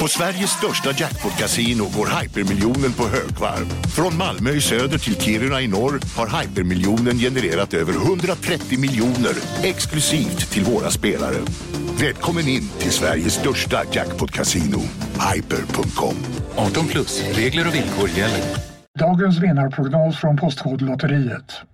På Sveriges största jackpot-casino går Hypermiljonen på högvarv. Från Malmö i söder till Kiruna i norr har Hypermiljonen genererat över 130 miljoner exklusivt till våra spelare. Välkommen in till Sveriges största jackpot-casino, hyper.com. 18 plus, regler och villkor gäller. Dagens vinnarprognos från Postkodlotteriet.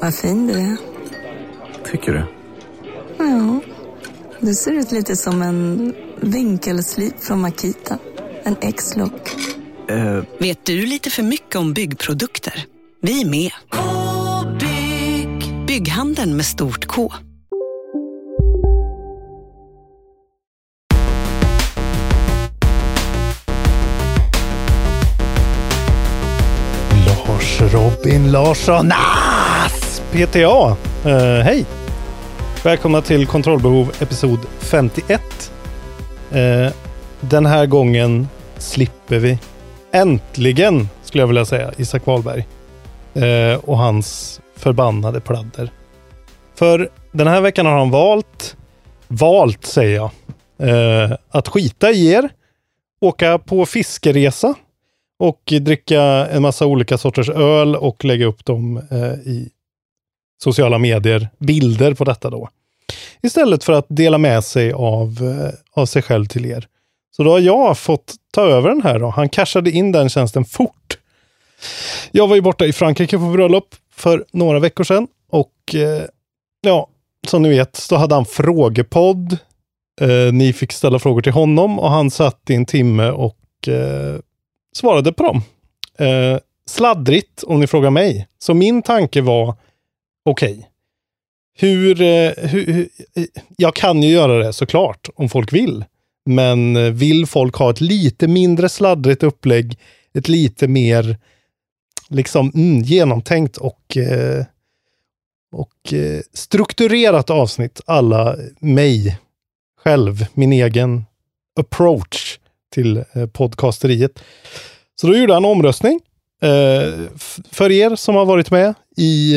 vad fin du är. Tycker du? Ja, du ser ut lite som en vinkelslip från Makita. En X-look. Vet du lite för mycket om byggprodukter? Vi är med. K-bygg. Bygghandeln med stort K. Robin Larsson Ass PTA. Hej. Välkomna till Kontrollbehov episod 51. Den här gången slipper vi äntligen, skulle jag vilja säga, Isak Wahlberg och hans förbannade pladder. För den här veckan har han valt säger jag, att skita i er, åka på fiskeresa och dricka en massa olika sorters öl och lägga upp dem i sociala medier, bilder på detta då. Istället för att dela med sig av sig själv till er. Så då har jag fått ta över den här då. Han cashade in den tjänsten fort. Jag var ju borta i Frankrike på bröllop för några veckor sedan. Och ja, som ni vet så hade han frågepodd. Ni fick ställa frågor till honom och han satt i en timme och svarade på dem. Sladdrigt om ni frågar mig. Så min tanke var, okej. Hur jag kan ju göra det såklart om folk vill. Men vill folk ha ett lite mindre sladdrigt upplägg, ett lite mer liksom genomtänkt och strukturerat avsnitt, alla mig själv, min egen approach till podcasteriet. Så då gjorde jag en omröstning för er som har varit med i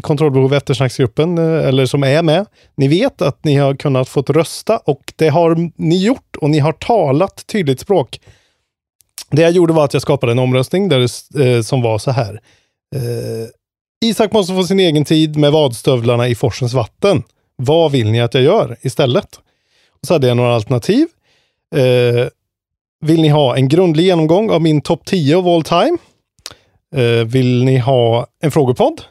kontrollbehov eftersnacksgruppen eller som är med. Ni vet att ni har kunnat fått rösta och det har ni gjort och ni har talat tydligt språk. Det jag gjorde var att jag skapade en omröstning där det, som var så här. Isak måste få sin egen tid med vadstövlarna i forsens vatten. Vad vill ni att jag gör istället? Och så hade jag några alternativ. Vill ni ha en grundlig genomgång av min topp 10 of all time? Vill ni ha en frågepodd?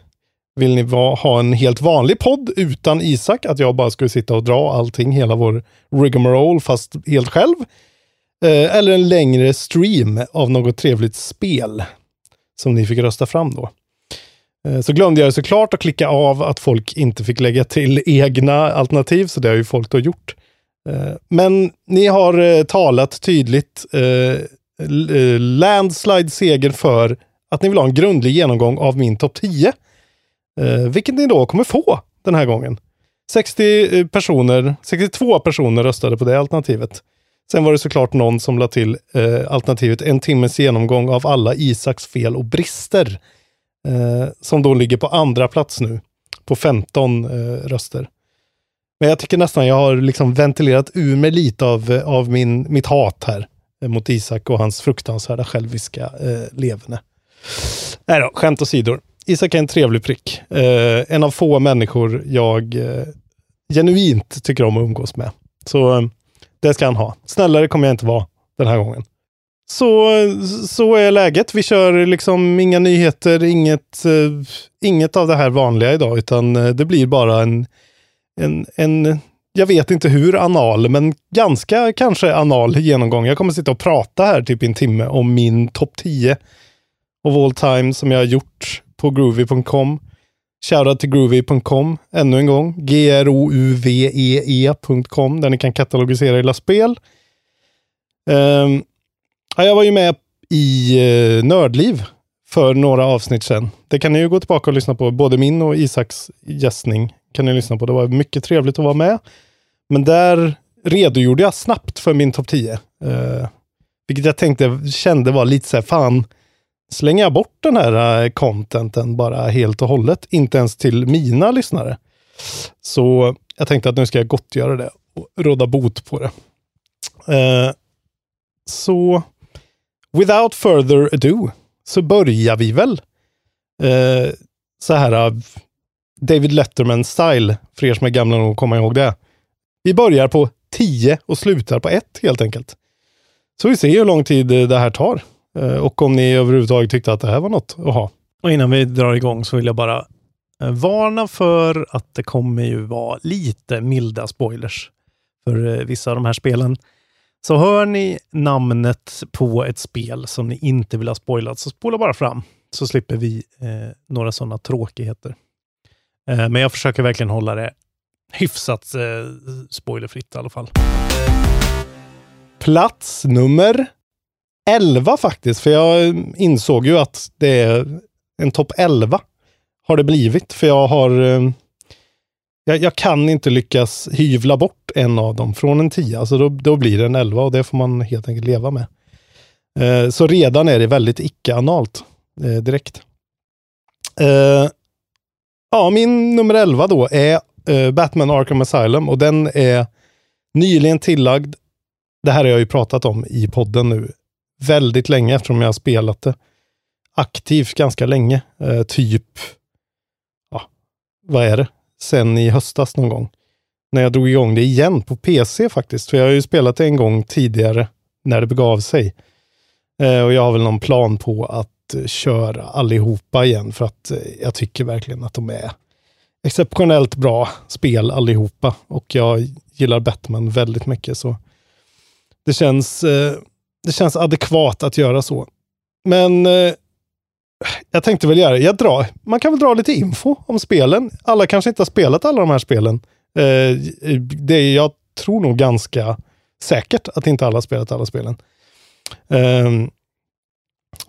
Vill ni ha en helt vanlig podd utan Isak? Att jag bara skulle sitta och dra allting, hela vår rigmarole fast helt själv. Eller en längre stream av något trevligt spel som ni fick rösta fram då. Så glömde jag såklart att klicka av att folk inte fick lägga till egna alternativ, så det har ju folk då gjort. Men ni har talat tydligt landslide-seger för att ni vill ha en grundlig genomgång av min topp 10. Vilket ni då kommer få den här gången. 62 personer röstade på det alternativet. Sen var det såklart någon som la till alternativet en timmes genomgång av alla Isaks fel och brister. Som då ligger på andra plats nu. På 15 röster. Men jag tycker nästan jag har liksom ventilerat ur mig lite av mitt hat här mot Isak och hans fruktansvärda själviska leverne. Nej då, skämt åsidor. Isak är en trevlig prick. En av få människor jag genuint tycker om att umgås med. Så det ska han ha. Snällare kommer jag inte vara den här gången. Så är läget. Vi kör liksom inga nyheter, inget av det här vanliga idag, utan det blir bara en jag vet inte hur anal, men ganska kanske anal genomgång. Jag kommer sitta och prata här typ i en timme om min topp 10 of all time som jag har gjort på Groovy.com. Shoutout till Groovy.com ännu en gång. Groovee.com där ni kan katalogisera era spel. Jag var ju med i Nördliv för några avsnitt sedan. Det kan ni ju gå tillbaka och lyssna på. Både min och Isaks gästning kan ni lyssna på. Det var mycket trevligt att vara med. Men där redogjorde jag snabbt för min topp 10. Vilket jag kände var lite så här, fan, slänger jag bort den här contenten bara helt och hållet? Inte ens till mina lyssnare. Så jag tänkte att nu ska jag gottgöra det och råda bot på det. Så without further ado så börjar vi väl så här av David Letterman-style, för er som är gamla nog kommer ihåg det. Vi börjar på 10 och slutar på 1 helt enkelt. Så vi ser hur lång tid det här tar. Och om ni överhuvudtaget tyckte att det här var något att ha. Och innan vi drar igång så vill jag bara varna för att det kommer ju vara lite milda spoilers för vissa av de här spelen. Så hör ni namnet på ett spel som ni inte vill ha spoilat, så spola bara fram. Så slipper vi några sådana tråkigheter. Men jag försöker verkligen hålla det hyfsat spoilerfritt i alla fall. Plats nummer 11 faktiskt. För jag insåg ju att det är en topp 11 har det blivit. För jag har... Jag kan inte lyckas hyvla bort en av dem från en 10. Alltså då blir det en 11 och det får man helt enkelt leva med. Så redan är det väldigt icke-analt direkt. Min nummer 11 då är Batman Arkham Asylum. Och den är nyligen tillagd. Det här har jag ju pratat om i podden nu väldigt länge eftersom jag har spelat det aktivt ganska länge. Vad är det? Sen i höstas någon gång. När jag drog igång det igen på PC faktiskt. För jag har ju spelat det en gång tidigare när det begav sig. Och jag har väl någon plan på att köra allihopa igen. För att jag tycker verkligen att de är exceptionellt bra spel allihopa. Och jag gillar Batman väldigt mycket. Så det känns adekvat att göra så. Men... jag tänkte väl göra, man kan väl dra lite info om spelen. Alla kanske inte har spelat alla de här spelen. Jag tror nog ganska säkert att inte alla har spelat alla spelen.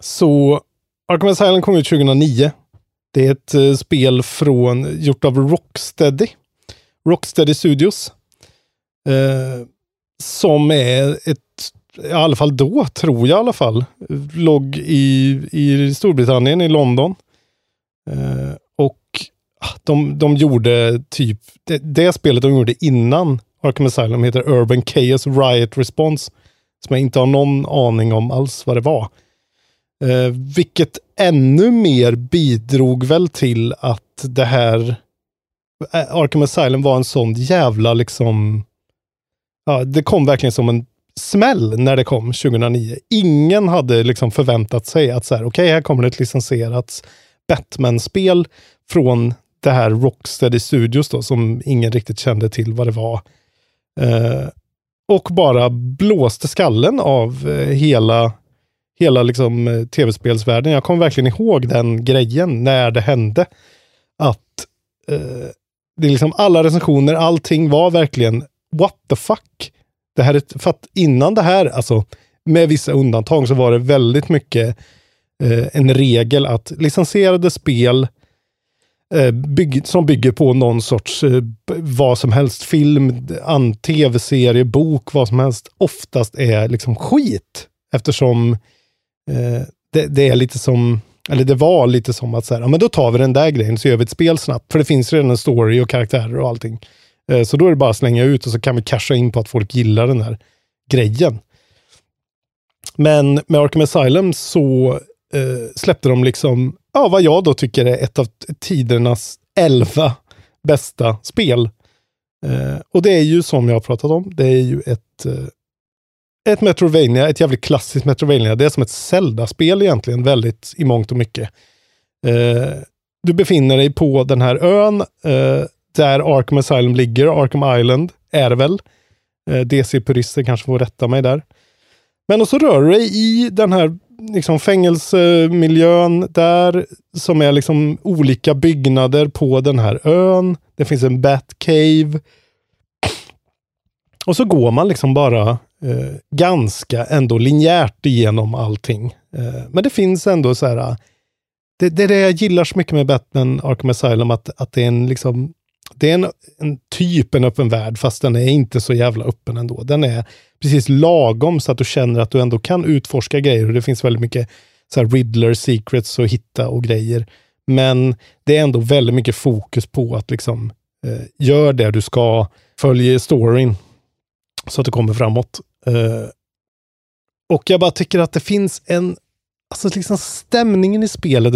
Så Arkham Asylum kom ut 2009. Det är ett spel gjort av Rocksteady Studios. Som är ett... i alla fall då, tror jag i alla fall. Låg i Storbritannien, i London. Och de gjorde typ... Det spelet de gjorde innan Arkham Asylum heter Urban Chaos Riot Response. Som jag inte har någon aning om alls vad det var. Vilket ännu mer bidrog väl till att det här... Arkham Asylum var en sån jävla liksom... Ja, det kom verkligen som en smäll när det kom 2009. Ingen hade liksom förväntat sig att så här, okej, här kommer ett licensierat Batman-spel från det här Rocksteady Studios då, som ingen riktigt kände till vad det var. Och bara blåste skallen av hela liksom tv-spelsvärlden. Jag kommer verkligen ihåg den grejen när det hände. Att det liksom alla recensioner, allting var verkligen what the fuck? Det här för att innan det här, alltså med vissa undantag, så var det väldigt mycket en regel att licensierade spel som bygger på någon sorts vad som helst, film, tv-serie, bok, vad som helst, oftast är liksom skit. Eftersom det är lite som, eller det var lite som att så här, ja, men då tar vi den där grejen så gör vi ett spel snabbt. För det finns redan en story och karaktärer och allting. Så då är det bara att slänga ut och så kan vi casha in på att folk gillar den här grejen. Men med Arkham Asylum så släppte de liksom, vad jag då tycker är ett av tidernas 11 bästa spel. Och det är ju som jag har pratat om, det är ju ett Metroidvania, ett jävligt klassiskt Metroidvania. Det är som ett Zelda-spel egentligen, väldigt i mångt och mycket. Du befinner dig på den här ön, där Arkham Asylum ligger, Arkham Island är väl. DC-purister kanske får rätta mig där. Men och så rör du dig i den här liksom fängelsemiljön där, som är liksom olika byggnader på den här ön. Det finns en Batcave. Och så går man liksom bara ganska ändå linjärt igenom allting. Men det finns ändå så här, det är det jag gillar så mycket med Batman Arkham Asylum, att det är en liksom, det är en typ en öppen värld, fast den är inte så jävla öppen ändå. Den är precis lagom så att du känner att du ändå kan utforska grejer, och det finns väldigt mycket så här Riddler secrets att hitta och grejer. Men det är ändå väldigt mycket fokus på att liksom gör det du ska, följa storyn så att det kommer framåt. Och jag bara tycker att det finns en, alltså liksom stämningen i spelet,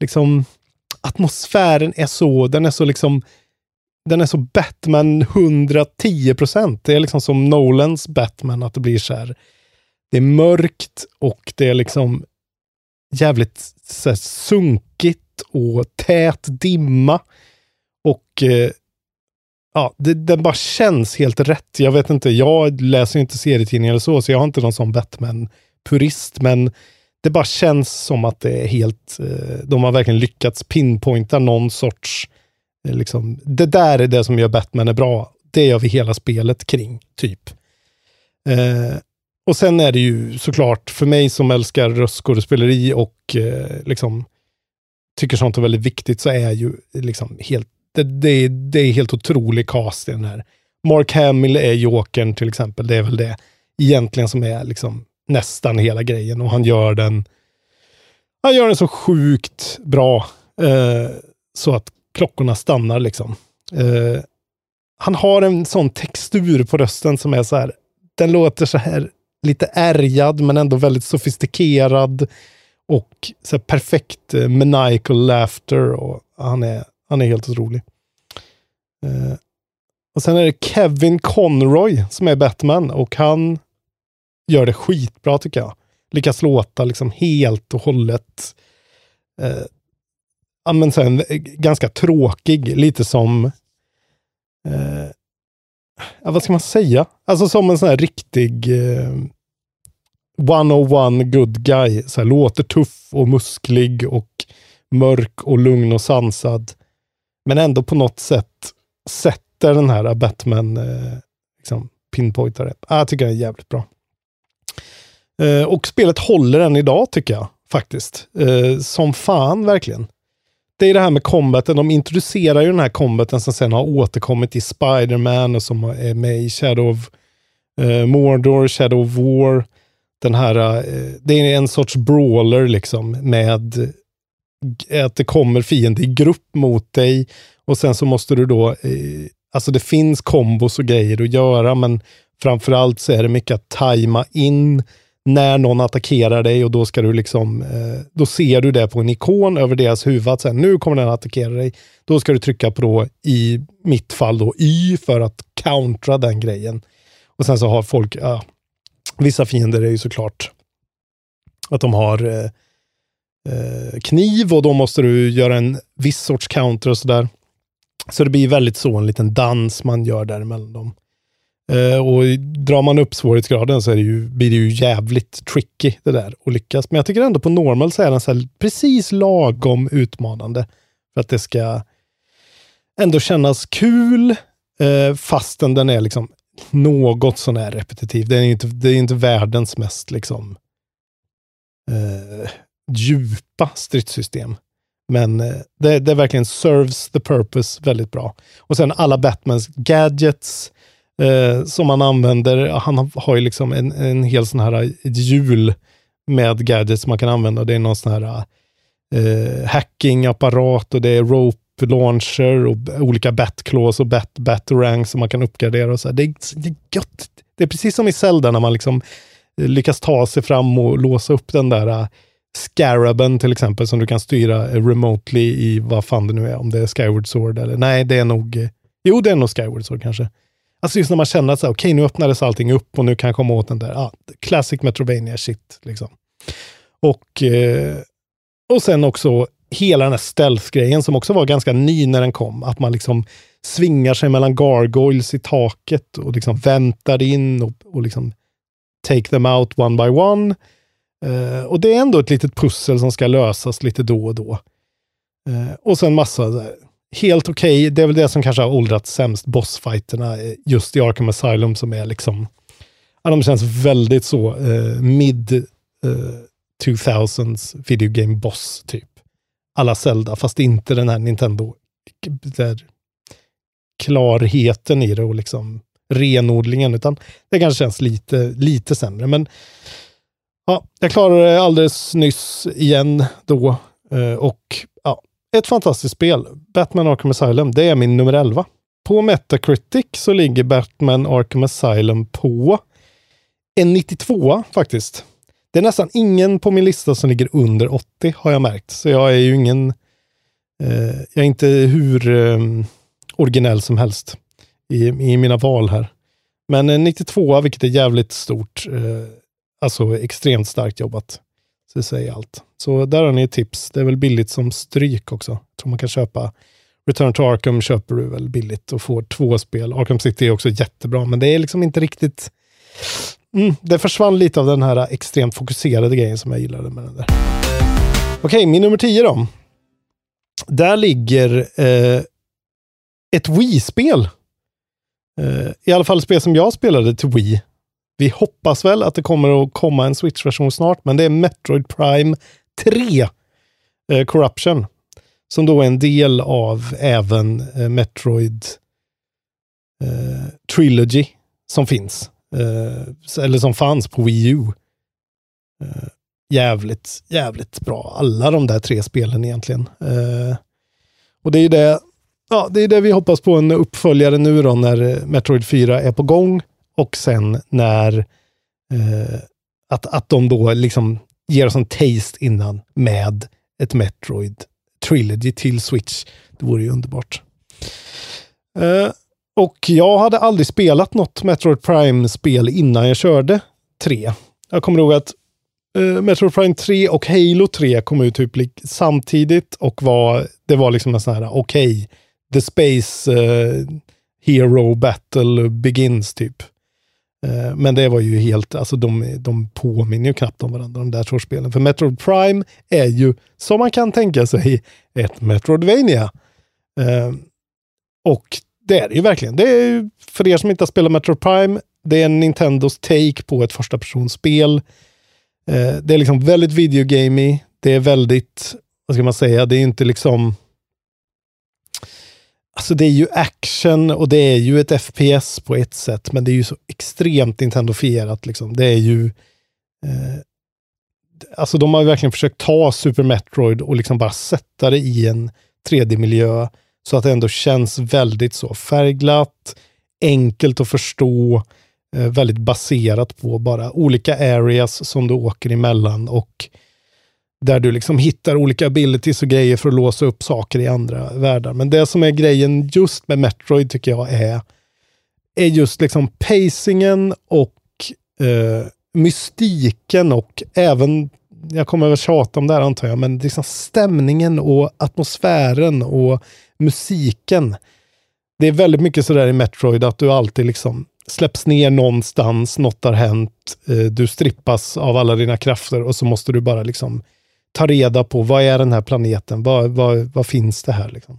liksom atmosfären är så, den är så liksom, den är så Batman 110%. Det är liksom som Nolans Batman, att det blir så här, det är mörkt och det är liksom jävligt så här sunkigt och tät dimma, och ja, den bara känns helt rätt. Jag vet inte, jag läser inte serietidningar eller så jag har inte någon sån Batman-purist, men det bara känns som att det är helt, de har verkligen lyckats pinpointa någon sorts liksom, det där är det som gör Batman är bra. Det gör vi hela spelet kring, typ. Och sen är det ju såklart, för mig som älskar röstskådespeleri och liksom tycker sånt är väldigt viktigt, så är ju liksom helt, det är helt otrolig cast i den här. Mark Hamill är Jokern till exempel, det är väl det egentligen som är liksom nästan hela grejen, och han gör den så sjukt bra så att klockorna stannar liksom. Han har en sån textur på rösten som är så här, den låter så här lite ärgad men ändå väldigt sofistikerad, och så här perfekt maniacal laughter, och han är helt otrolig. Och sen är det Kevin Conroy som är Batman, och han gör det skitbra tycker jag. Lyckas låta liksom helt och hållet men sen ganska tråkig, lite som vad ska man säga? Alltså som en sån här riktig 101 good guy, så här, låter tuff och musklig och mörk och lugn och sansad, men ändå på något sätt sätter den här Batman liksom pinpointar det. Jag tycker det är jävligt bra. Och spelet håller den idag tycker jag faktiskt. Som fan verkligen. Det är det här med combaten. De introducerar ju den här combaten som sen har återkommit i Spider-Man och som är med i Shadow of Mordor, Shadow of War. Den här, det är en sorts brawler liksom, med att det kommer fiende i grupp mot dig, och sen så måste du då alltså det finns kombos och grejer att göra, men framförallt så är det mycket att tajma in när någon attackerar dig, och då ska du liksom då ser du det på en ikon över deras huvud, sen nu kommer den att attackera dig, då ska du trycka på då, i mitt fall då Y, för att countera den grejen. Och sen så har folk vissa fiender är ju såklart att de har kniv, och då måste du göra en viss sorts counter och sådär. Så det blir väldigt så en liten dans man gör där mellan dem. Och drar man upp svårighetsgraden så är det ju, blir det ju jävligt tricky det där att lyckas. Men jag tycker ändå på normal så är den så här precis lagom utmanande för att det ska ändå kännas kul, fastän den är liksom något sån här repetitiv. Det är inte världens mest liksom djupa stridssystem, men det verkligen serves the purpose väldigt bra. Och sen alla Batmans gadgets som man använder, han har ju liksom en hel sån här hjul med gadgets som man kan använda. Det är någon sån här hackingapparat, och det är rope launcher och olika batclaws och batarang som man kan uppgradera och så här. Det är gött. Det är precis som i Zelda när man liksom lyckas ta sig fram och låsa upp den där Scaraben till exempel, som du kan styra remotely i vad fan det nu är, om det är Skyward Sword eller nej, det är nog Skyward Sword kanske. Alltså just när man känner att så här, okej, nu öppnades allting upp och nu kan jag komma åt den där classic Metroidvania shit liksom. Och sen också hela den här stealth-grejen som också var ganska ny när den kom, att man liksom svingar sig mellan gargoyles i taket och liksom väntar in och liksom take them out one by one. Och det är ändå ett litet pussel som ska lösas lite då och då. Och sen massa helt okej. Okay. Det är väl det som kanske har åldrats sämst, bossfighterna just i Arkham Asylum, som är liksom, ja, de känns väldigt så mid-2000s videogame boss typ. Alla Zelda, fast inte den här Nintendo där klarheten i det och liksom renodlingen, utan det kanske känns lite sämre, men ja, jag klarade det alldeles nyss igen då, och ja, ett fantastiskt spel. Batman Arkham Asylum, det är min nummer 11. På Metacritic så ligger Batman Arkham Asylum på en 92 faktiskt. Det är nästan ingen på min lista som ligger under 80, har jag märkt. Så jag är ju ingen... jag är inte hur originell som helst i mina val här. Men 92, vilket är jävligt stort. Alltså extremt starkt jobbat. Så säger allt. Så där har ni tips. Det är väl billigt som stryk också. Jag tror man kan köpa Return to Arkham, köper du väl billigt och får 2 spel. Arkham City är också jättebra, men det är liksom inte riktigt... det försvann lite av den här extremt fokuserade grejen som jag gillade med den där. Okej, min nummer 10 då. Där ligger ett Wii-spel. I alla fall spel som jag spelade till Wii. Vi hoppas väl att det kommer att komma en Switch-version snart, men det är Metroid Prime 3 Corruption. Som då är en del av även Metroid Trilogy som finns. Eller som fanns på Wii U. Jävligt bra. Alla de där 3 spelen egentligen. Och det är ju det, ja, det är det vi hoppas på en uppföljare nu då, när Metroid 4 är på gång, och sen när att de då liksom ger oss en taste innan med ett Metroid Trilogy till Switch. Det vore ju underbart. Och jag hade aldrig spelat något Metroid Prime-spel innan jag körde 3. Jag kommer ihåg att Metroid Prime 3 och Halo 3 kom ut typ samtidigt, och det var liksom en sån här okej, The Space Hero Battle Begins typ. Men det var ju helt, alltså de påminner ju knappt om varandra, de där 2 spelen. För Metroid Prime är ju, som man kan tänka sig, ett Metroidvania. Och det är det ju verkligen. Det är ju, för er som inte har spelat Metroid Prime, det är Nintendos take på ett första personspel. Det är liksom väldigt videogamey. Det är väldigt, vad ska man säga, det är inte liksom... Alltså det är ju action och det är ju ett FPS på ett sätt, men det är ju så extremt Nintendo-fierat liksom. Det är ju... alltså de har ju verkligen försökt ta Super Metroid och liksom bara sätta det i en 3D-miljö. Så att det ändå känns väldigt så färgglatt, enkelt att förstå, väldigt baserat på bara olika areas som du åker emellan, och där du liksom hittar olika abilities och grejer för att låsa upp saker i andra världar. Men det som är grejen just med Metroid tycker jag är just liksom pacingen och mystiken, och även, jag kommer väl tjata om det här antar jag, men liksom stämningen och atmosfären och musiken. Det är väldigt mycket sådär i Metroid att du alltid liksom släpps ner någonstans, något har hänt, du strippas av alla dina krafter och så måste du bara liksom ta reda på, vad är den här planeten, vad finns det här liksom.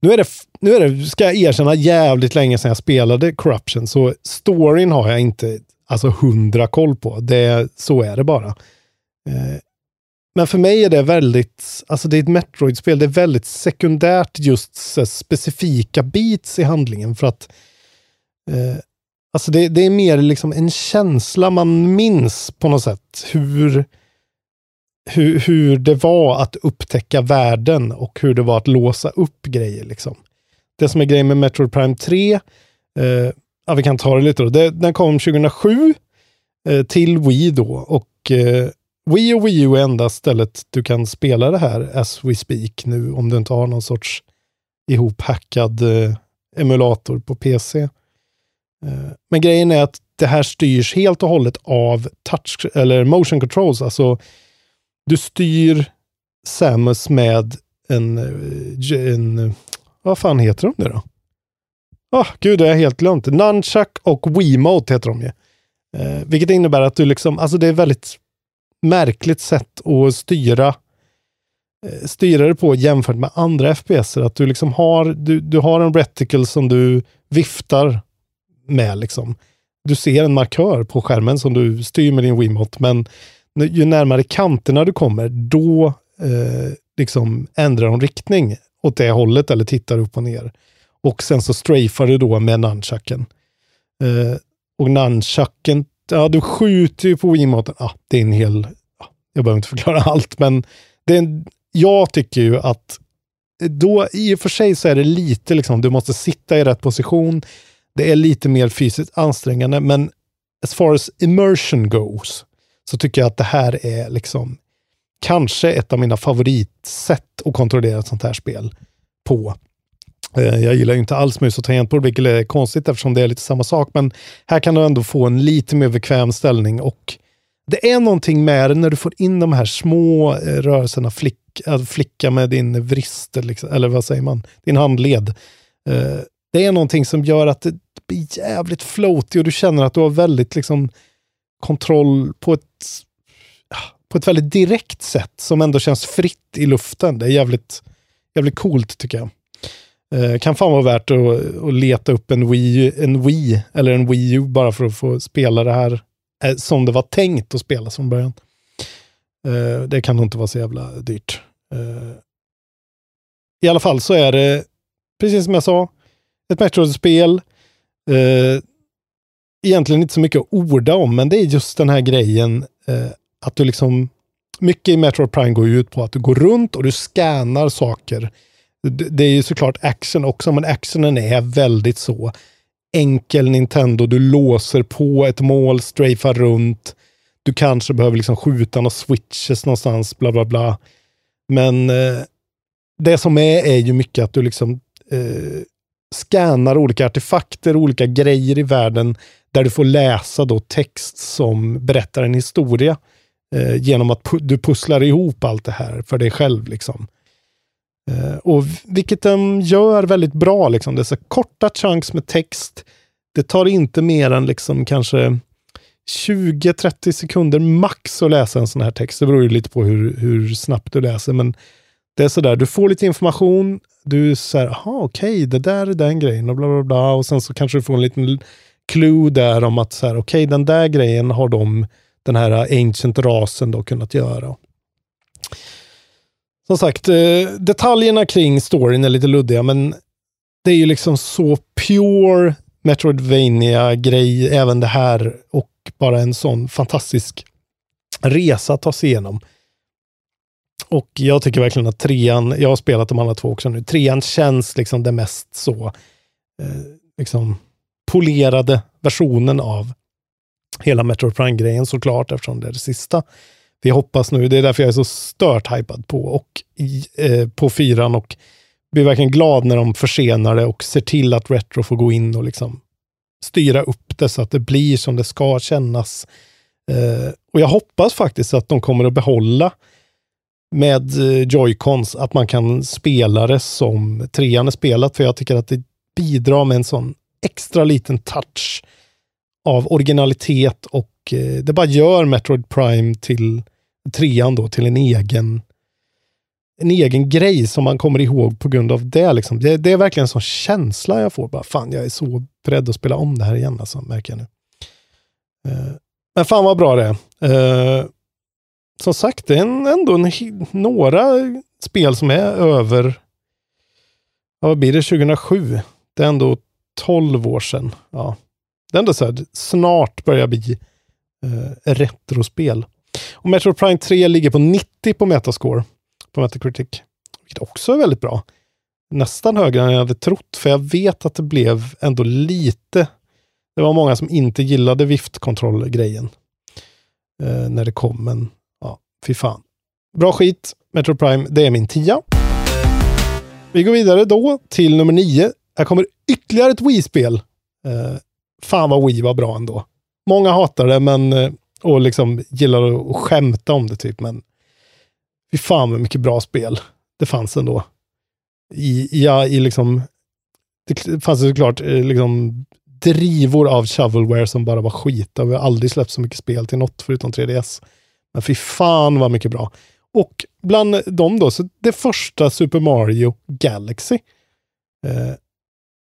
Nu är det, ska jag erkänna, jävligt länge sedan jag spelade Corruption, så storyn har jag inte alltså 100 koll på, det, så är det bara. Men för mig är det väldigt, alltså det är ett Metroid-spel, det är väldigt sekundärt just specifika beats i handlingen, för att alltså det är mer liksom en känsla man minns på något sätt, hur det var att upptäcka världen och hur det var att låsa upp grejer liksom. Det som är grejen med Metroid Prime 3, ja, vi kan ta det lite då, den kom 2007 till Wii då, och Wii U är enda stället du kan spela det här as we speak nu, om du inte har någon sorts ihophackad emulator på PC. Men grejen är att det här styrs helt och hållet av touch eller motion controls. Alltså du styr Samus med en vad fan heter de nu då? Gud, det har jag helt glömt. Nunchuck och Wiimote heter de ju. Vilket innebär att du liksom, alltså det är väldigt märkligt sätt att styra styrare på jämfört med andra FPSer, att du liksom har du har en reticle som du viftar med liksom. Du ser en markör på skärmen som du styr med din Wiimote, men ju närmare kanterna du kommer, då liksom ändrar de riktning åt det hållet eller tittar upp och ner. Och sen så strafar du då med nunchucken. Och nunchucken, ja, du skjuter ju på Wiimoten. Ja, det är en hel... Ja, jag behöver inte förklara allt, men det är en, jag tycker ju att då i och för sig så är det lite liksom, du måste sitta i rätt position. Det är lite mer fysiskt ansträngande, men as far as immersion goes så tycker jag att det här är liksom kanske ett av mina favoritsätt att kontrollera ett sånt här spel på. Jag gillar ju inte alls mus och tangentbord, vilket är konstigt eftersom det är lite samma sak, men här kan du ändå få en lite mer bekväm ställning, och det är någonting med det när du får in de här små rörelserna, flicka med din vrist liksom, eller vad säger man, din handled. Det är någonting som gör att det blir jävligt floaty och du känner att du har väldigt liksom kontroll på ett väldigt direkt sätt som ändå känns fritt i luften. Det är jävligt, jävligt coolt tycker jag. Kan fan vara värt att leta upp en Wii U bara för att få spela det här som det var tänkt att spela från början. Det kan nog inte vara så jävla dyrt. I alla fall så är det, precis som jag sa, ett Metroid-spel. Egentligen inte så mycket att orda om, men det är just den här grejen att du liksom, mycket i Metroid Prime går ut på att du går runt och du scannar saker. Det är ju såklart action också, men actionen är väldigt så enkel Nintendo. Du låser på ett mål, strafar runt. Du kanske behöver liksom skjuta några switches någonstans, bla bla bla. Men det som är ju mycket att du liksom scannar olika artefakter, olika grejer i världen där du får läsa då text som berättar en historia genom att du pusslar ihop allt det här för dig själv liksom. Och vilket de gör väldigt bra liksom. Det är så korta chunks med text. Det tar inte mer än liksom kanske 20-30 sekunder max att läsa en sån här text. Det beror ju lite på hur snabbt du läser, men det är sådär, du får lite information, du säger, aha, okej, det där är den grejen och bla bla bla, och sen så kanske du får en liten clue där om att så här, okej, den där grejen har den här ancient rasen då kunnat göra. Som sagt, detaljerna kring storyn är lite luddiga, men det är ju liksom så pure Metroidvania-grej även det här, och bara en sån fantastisk resa att ta sig igenom. Och jag tycker verkligen att trean, jag har spelat de andra två också nu, trean känns liksom det mest så liksom polerade versionen av hela Metroid Prime-grejen såklart, eftersom det är det sista. Vi hoppas nu, det är därför jag är så stört hypad på fyran, och blir verkligen glad när de försenar det och ser till att Retro får gå in och liksom styra upp det så att det blir som det ska kännas. Och jag hoppas faktiskt att de kommer att behålla med Joy-Cons att man kan spela det som trean är spelat, för jag tycker att det bidrar med en sån extra liten touch av originalitet, och det bara gör Metroid Prime till trean då, till en egen grej som man kommer ihåg på grund av det liksom. Det är verkligen en sån känsla jag får, bara fan, jag är så beredd att spela om det här igen alltså, märker jag nu. Men fan vad bra det är. Som sagt, det är några spel som är över, vad blir det, 2007? Det är ändå 12 år sedan. Ja. Det är ändå så här, snart börjar bli retrospel. Och Metroid Prime 3 ligger på 90 på Metascore, på Metacritic. Vilket också är väldigt bra. Nästan högre än jag hade trott, för jag vet att det blev ändå lite... Det var många som inte gillade viftkontrollgrejen när det kom, men ja, fy fan. Bra skit, Metroid Prime, det är min 10. Vi går vidare då till nummer 9. Här kommer ytterligare ett Wii-spel. Fan vad Wii var bra ändå. Många hatar det, men och liksom gillar att skämta om det typ, men fy fan vad mycket bra spel det fanns ändå. I liksom, det fanns ju såklart liksom drivor av shovelware som bara var skit. Vi har aldrig släppt så mycket spel till något förutom 3DS. Men fy fan vad mycket bra. Och bland dem då, så det första Super Mario Galaxy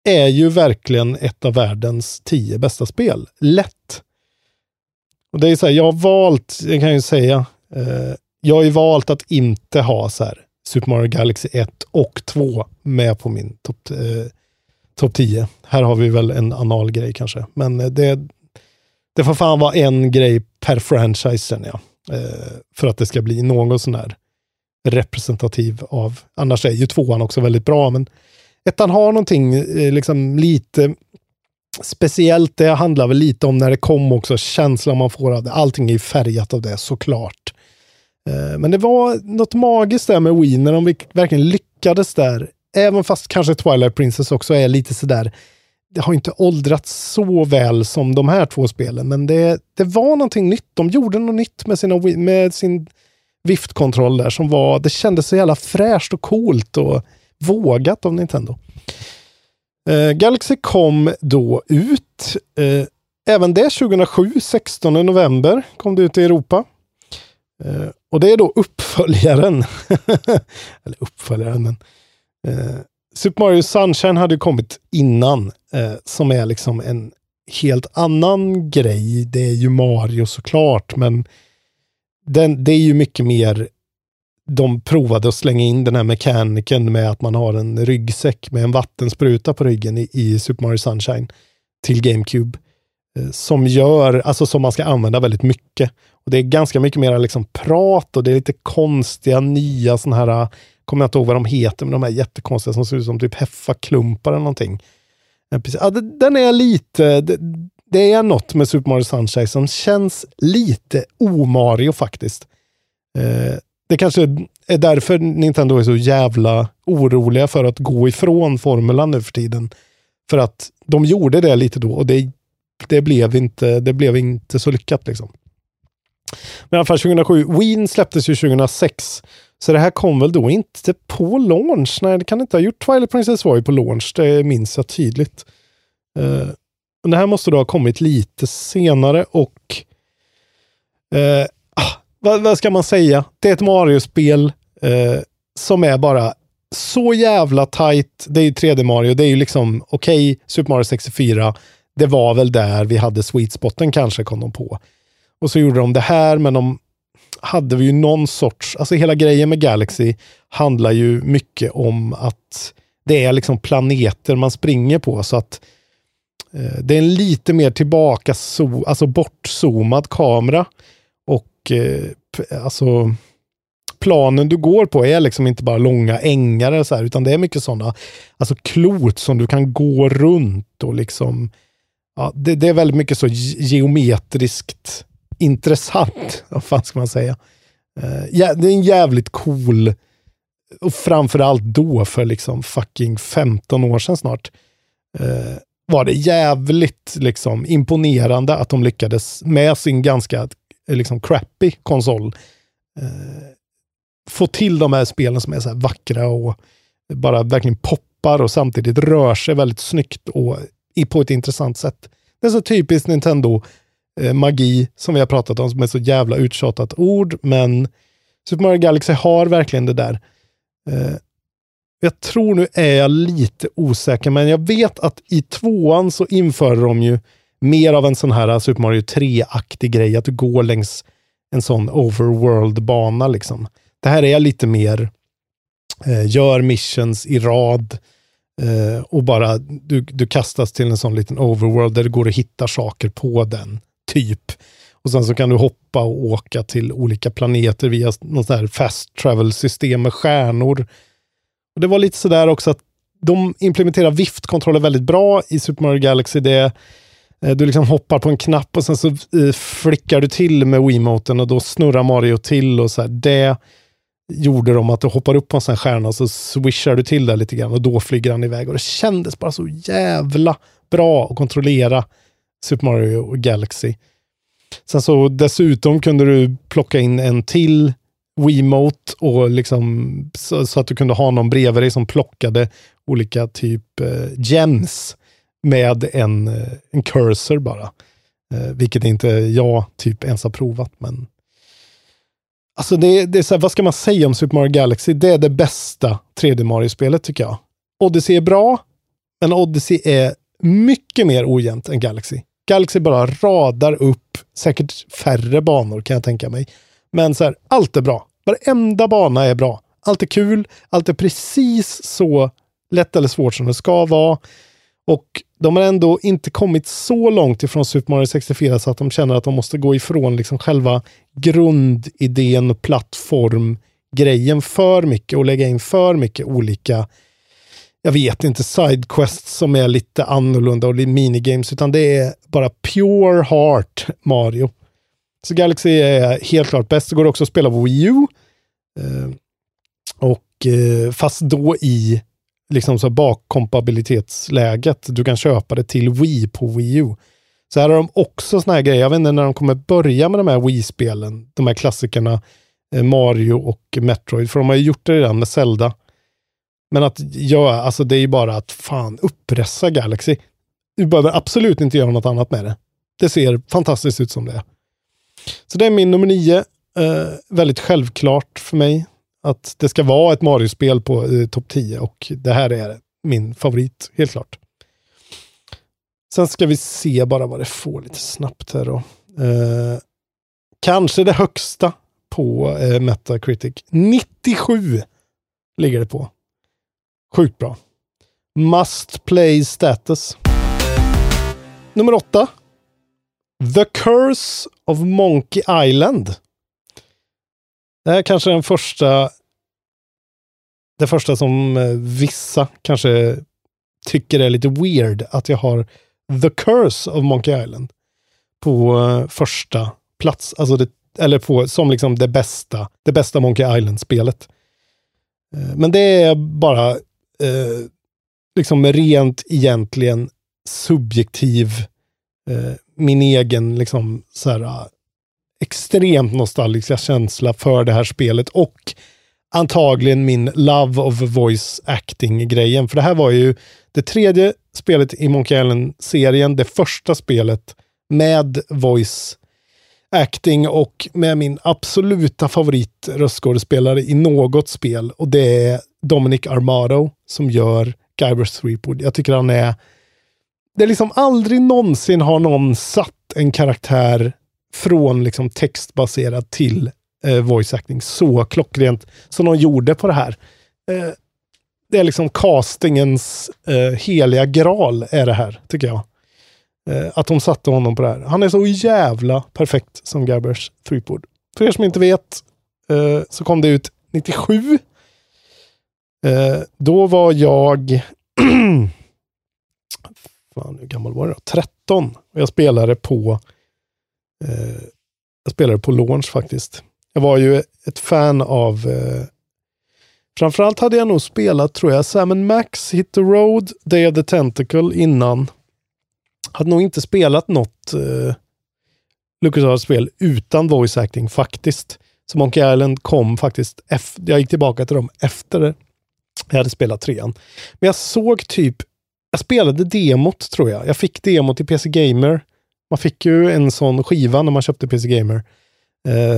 är ju verkligen ett av världens 10 bästa spel. Lätt. Och det är så här, jag har valt, jag kan ju säga, jag har ju valt att inte ha så här Super Mario Galaxy 1 och 2 med på min topp 10. Här har vi väl en anal grej kanske. Men det får fan vara en grej per franchise, ja. För att det ska bli någon sån här representativ av, annars är ju tvåan också väldigt bra, men ettan har någonting liksom lite speciellt. Det handlar väl lite om när det kom också, känslan man får av det, allting är ju färgat av det såklart, men det var något magiskt där med Wii när de verkligen lyckades där, även fast kanske Twilight Princess också är lite sådär, det har inte åldrats så väl som de här två spelen, men det var någonting nytt. De gjorde något nytt med sin viftkontroll där som var, det kändes så jävla fräscht och coolt och vågat av Nintendo. Galaxy kom då ut även det 2007, 16 november kom det ut i Europa. Och det är då uppföljaren eller uppföljaren, men Super Mario Sunshine hade kommit innan, som är liksom en helt annan grej. Det är ju Mario såklart, men det är ju mycket mer, de provade att slänga in den här mekaniken med att man har en ryggsäck med en vattenspruta på ryggen i Super Mario Sunshine till GameCube, som gör, alltså som man ska använda väldigt mycket. Och det är ganska mycket mer liksom prat, och det är lite konstiga nya sån här, kommer jag inte ihåg vad de heter, men de här jättekonstiga som ser ut som typ heffaklumpar eller någonting. Ja, den är lite, det är något med Super Mario Sunshine som känns lite o-Mario faktiskt. Det kanske är därför Nintendo är så jävla oroliga för att gå ifrån formulan nu för tiden. För att de gjorde det lite då, och det blev inte så lyckat liksom. Men i alla fall 2007, Wii släpptes ju 2006. Så det här kom väl då inte på launch. Nej, det kan inte ha gjort. Twilight Princess var ju på launch, det minns jag tydligt. Det här måste då ha kommit lite senare, och vad ska man säga? Det är ett Mario-spel som är bara så jävla tajt. Det är ju 3D Mario, det är ju liksom okej, Super Mario 64, det var väl där vi hade sweet spoten kanske, kom de på. Och så gjorde de det här, men de hade vi ju någon sorts, alltså hela grejen med Galaxy handlar ju mycket om att det är liksom planeter man springer på, så att det är en lite mer tillbaka, alltså bortzoomad kamera, och alltså planen du går på är liksom inte bara långa ängar eller så här, utan det är mycket sådana, alltså klot som du kan gå runt och liksom, ja, det är väldigt mycket så geometriskt intressant, vad fan ska man säga. Ja, det är en jävligt cool, och framförallt då för liksom fucking 15 år sedan snart, var det jävligt liksom imponerande att de lyckades med sin ganska liksom crappy konsol få till de här spelen som är så här vackra och bara verkligen poppar och samtidigt rör sig väldigt snyggt och på ett intressant sätt. Det är så typiskt Nintendo magi som vi har pratat om, som är så jävla uttjatat ord, men Super Mario Galaxy har verkligen det där. Jag tror, nu är jag lite osäker, men jag vet att i tvåan så införde de ju mer av en sån här Super Mario 3-aktig grej, att du går längs en sån overworld-bana liksom. Det här är lite mer gör missions i rad, och bara du kastas till en sån liten overworld där det går att hitta saker på den typ. Och sen så kan du hoppa och åka till olika planeter via något sån här fast travel-system med stjärnor. Och det var lite sådär också att de implementerar viftkontroller väldigt bra i Super Mario Galaxy. Det du liksom hoppar på en knapp och sen så flickar du till med Wiimoten och då snurrar Mario till och så här. Det gjorde de att du hoppar upp på en sån här stjärna och så swishar du till där lite grann och då flyger han iväg, och det kändes bara så jävla bra att kontrollera Super Mario Galaxy. Sen så dessutom kunde du plocka in en till Wiimote och liksom så att du kunde ha någon bredvid dig som plockade olika typ gems med en cursor bara, vilket inte jag typ ens har provat, men Alltså det är så här, vad ska man säga om Super Mario Galaxy? Det är det bästa 3D Mario-spelet tycker jag. Odyssey är bra, men Odyssey är mycket mer ojämnt än Galaxy. Galaxy bara radar upp säkert färre banor kan jag tänka mig. Men så här, allt är bra. Varenda bana är bra. Allt är kul. Allt är precis så lätt eller svårt som det ska vara. Och de har ändå inte kommit så långt ifrån Super Mario 64 så att de känner att de måste gå ifrån liksom själva grundidén, plattform, grejen för mycket och lägga in för mycket olika, jag vet inte, sidequests som är lite annorlunda och minigames, utan det är bara pure heart Mario. Så Galaxy är helt klart bäst. Det går också att spela på Wii U. Fast då i liksom så bakkompabilitetsläget. Du kan köpa det till Wii på Wii U. Så här har de också såna här grejer. Jag vet inte när de kommer börja med de här Wii-spelen. De här klassikerna Mario och Metroid. För de har ju gjort det redan med Zelda. Men att ja, alltså det är ju bara att fan uppressa Galaxy. Du behöver absolut inte göra något annat med det. Det ser fantastiskt ut som det är. Så det är min nummer 9. Väldigt självklart för mig att det ska vara ett Mario-spel på topp 10, och det här är min favorit, helt klart. Sen ska vi se bara vad det får lite snabbt här då. Kanske det högsta på Metacritic. 97 ligger det på. Sjukt bra. Must play status. Nummer 8. The Curse of Monkey Island. Det här är kanske det första som vissa kanske tycker är lite weird, att jag har The Curse of Monkey Island på första plats, alltså som liksom det bästa Monkey Island-spelet. Men det är bara liksom rent egentligen subjektiv min egen liksom så här extremt nostalgiska känsla för det här spelet, och antagligen min love of voice acting-grejen. För det här var ju det tredje spelet i Monkey Island-serien, det första spelet med voice acting och med min absoluta favorit röstskådespelare i något spel, och det är Dominic Armato som gör Guybrush Threepwood. Jag tycker han är... Det är liksom aldrig någonsin har någon satt en karaktär från liksom textbaserad till voice acting så klockrent som de gjorde på det här. Det är liksom castingens heliga graal är det här, tycker jag. Att de satte honom på det här. Han är så jävla perfekt som Guybrush Threepwood. För er som inte vet så kom det ut 97. Då var jag... Fan, hur gammal var det då? 13. Och jag spelade på launch faktiskt. Jag var ju ett fan av... Framförallt hade jag nog spelat, tror jag, Sam & Max, Hit the Road, Day of the Tentacle innan. Hade nog inte spelat något Lucas Arts spel utan voice acting faktiskt. Så Monkey Island kom faktiskt... jag gick tillbaka till dem efter det. Jag hade spelat 3. Men jag såg typ... Jag spelade demot, tror jag. Jag fick demot i PC Gamer. Man fick ju en sån skiva när man köpte PC Gamer.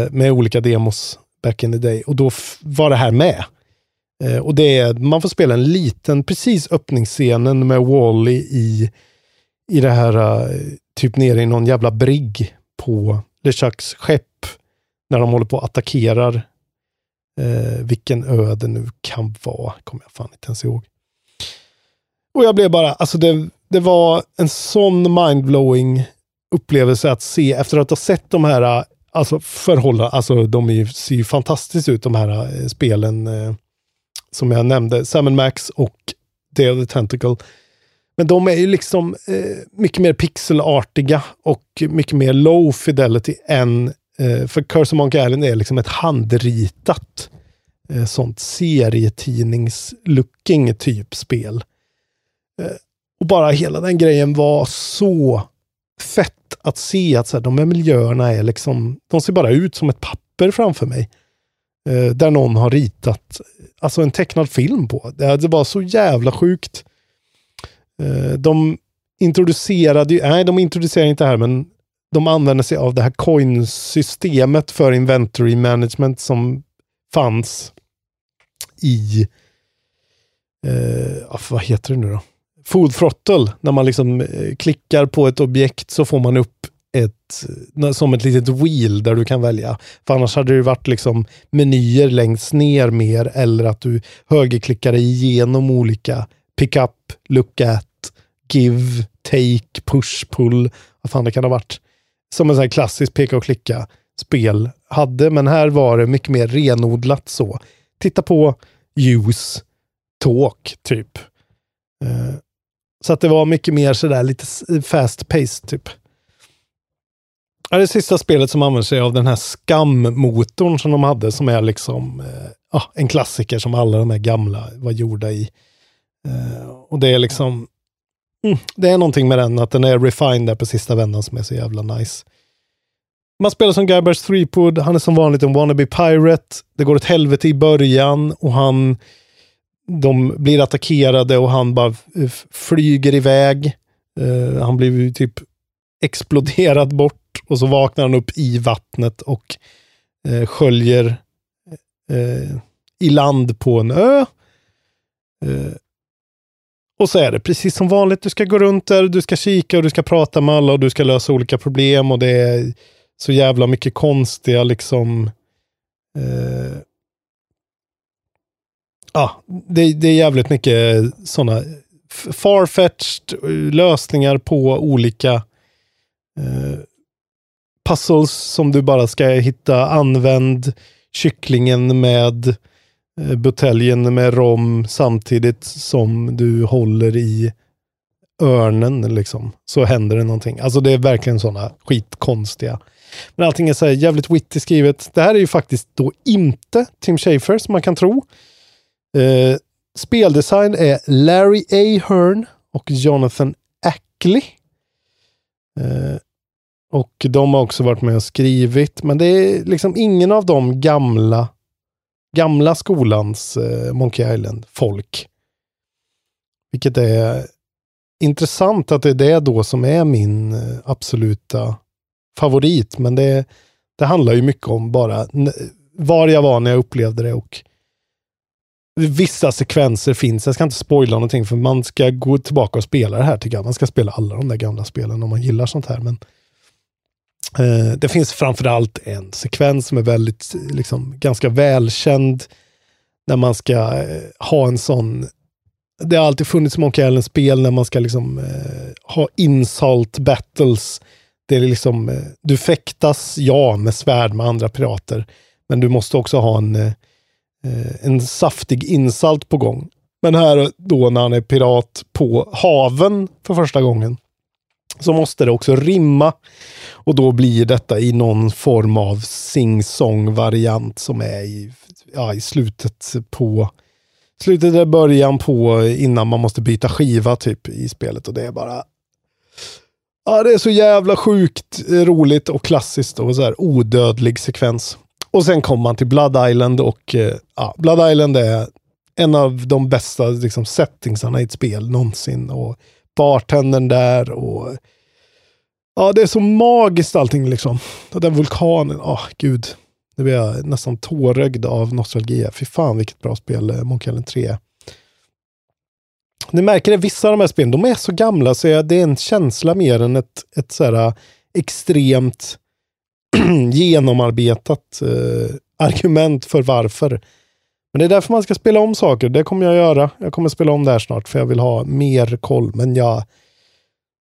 Med olika demos back in the day. Och då var det här med. Och det är, man får spela en liten, precis öppningsscenen med Wall-E i det här, typ nere i någon jävla brigg på LeChucks skepp. När de håller på och attackerar. Vilken ö det nu kan vara. Kommer jag fan inte ens ihåg. Och jag blev bara, alltså det var en sån mindblowing upplevelse att se, efter att ha sett de här, alltså de ser ju fantastiskt ut, de här spelen som jag nämnde, Sam & Max och Day of the Tentacle. Men de är ju liksom mycket mer pixelartiga och mycket mer low fidelity än, för Curse of Monkey Island är liksom ett handritat sånt serietidnings-looking typ spel. Och bara hela den grejen var så fett att se, att så här, de här miljöerna är liksom, de ser bara ut som ett papper framför mig där någon har ritat, alltså en tecknad film på. Det var så jävla sjukt. De introducerade inte det här, men de använder sig av det här coin-systemet för inventory management som fanns i vad heter det nu då? Food Throttle, när man liksom klickar på ett objekt så får man upp ett, som ett litet wheel där du kan välja. För annars hade det varit liksom menyer längst ner mer, eller att du högerklickar igenom olika pick up, look at, give, take, push, pull. Vad fan det kan ha varit. Som en sån här klassisk peka och klicka spel hade, men här var det mycket mer renodlat så. Titta på, use, talk typ. Så att det var mycket mer sådär lite fast paced typ. Ja, det sista spelet som använder sig av den här skammotorn som de hade, som är liksom en klassiker som alla de här gamla var gjorda i. Och det är liksom det är någonting med den, att den är refined där på sista vändan som är så jävla nice. Man spelar som Guybrush Threepwood, han är som vanligt en wannabe pirate. Det går åt helvete i början och de blir attackerade och han bara flyger iväg. Han blir ju typ exploderad bort och så vaknar han upp i vattnet och sköljer i land på en ö. Och så är det precis som vanligt. Du ska gå runt där, du ska kika och du ska prata med alla och du ska lösa olika problem, och det är så jävla mycket konstiga liksom det är jävligt mycket sådana farfetched lösningar på olika puzzles som du bara ska hitta. Använd kycklingen med buteljen med rom samtidigt som du håller i örnen liksom, så händer det någonting. Alltså det är verkligen sådana skitkonstiga. Men allting är så här jävligt witty skrivet. Det här är ju faktiskt då inte Tim Schafer som man kan tro. Speldesign är Larry Ahern och Jonathan Ackley. Och de har också varit med och skrivit, men det är liksom ingen av de gamla skolans Monkey Island-folk. Vilket är intressant att det är det då som är min absoluta favorit, men det handlar ju mycket om bara var jag var när jag upplevde det, och vissa sekvenser finns. Jag ska inte spoila någonting, för man ska gå tillbaka och spela det här, tycker jag. Man ska spela alla de där gamla spelen om man gillar sånt här, men det finns framförallt en sekvens som är väldigt, liksom, ganska välkänd när man ska ha en sån. Det har alltid funnits Monkey Island-spel när man ska liksom ha insult battles. Det är liksom du fäktas, med svärd med andra pirater, men du måste också ha en saftig insult på gång. Men här då när han är pirat på haven för första gången, så måste det också rimma, och då blir detta i någon form av sing-song-variant som är i slutet eller början på, innan man måste byta skiva typ i spelet, och det är bara det är så jävla sjukt roligt och klassiskt och så här odödlig sekvens. Och sen kommer man till Blood Island, och Blood Island är en av de bästa liksom settingsarna i ett spel någonsin, och bartendern där, och det är så magiskt allting liksom. Och den vulkanen, gud, nu blir jag nästan tårögd av nostalgi. Fy fan vilket bra spel Monkey Island 3. Ni märker det, vissa av de här spelen, de är så gamla så det är en känsla mer än ett så här extremt genomarbetat argument för varför. Men det är därför man ska spela om saker. Det kommer jag göra. Jag kommer spela om det här snart, för jag vill ha mer koll. Men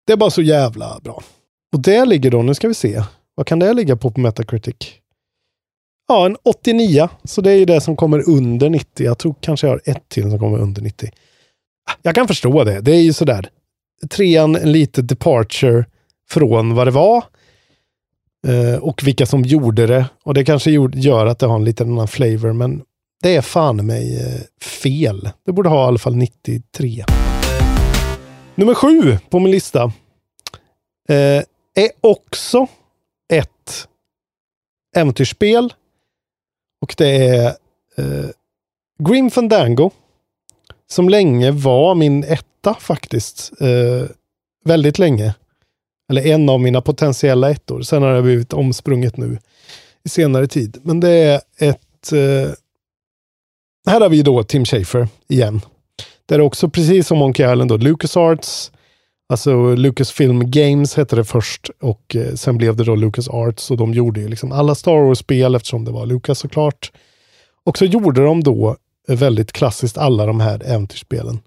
det är bara så jävla bra. Och det ligger då, nu ska vi se. Vad kan det ligga på Metacritic? Ja, en 89. Så det är ju det som kommer under 90. Jag tror kanske jag har ett till som kommer under 90. Jag kan förstå det. Det är ju sådär. 3:an, en liten departure från vad det var. Och vilka som gjorde det. Och det kanske gör att det har en liten annan flavor, men det är fan mig fel. Det borde ha i alla fall 93. Nummer 7 på min lista är också ett äventyrsspel. Och det är Grim Fandango, som länge var min etta faktiskt. Väldigt länge. eller en av mina potentiella ettor. Sen har det blivit omsprunget nu i senare tid. Men det är ett... här har vi då Tim Schafer igen. Där är också precis som Monkey Island då, Lucas Arts. Alltså Lucasfilm Games hette det först och sen blev det då Lucas Arts, och de gjorde ju liksom alla Star Wars-spel eftersom det var Lucas såklart. Och så gjorde de då väldigt klassiskt alla de här äventyrsspelen.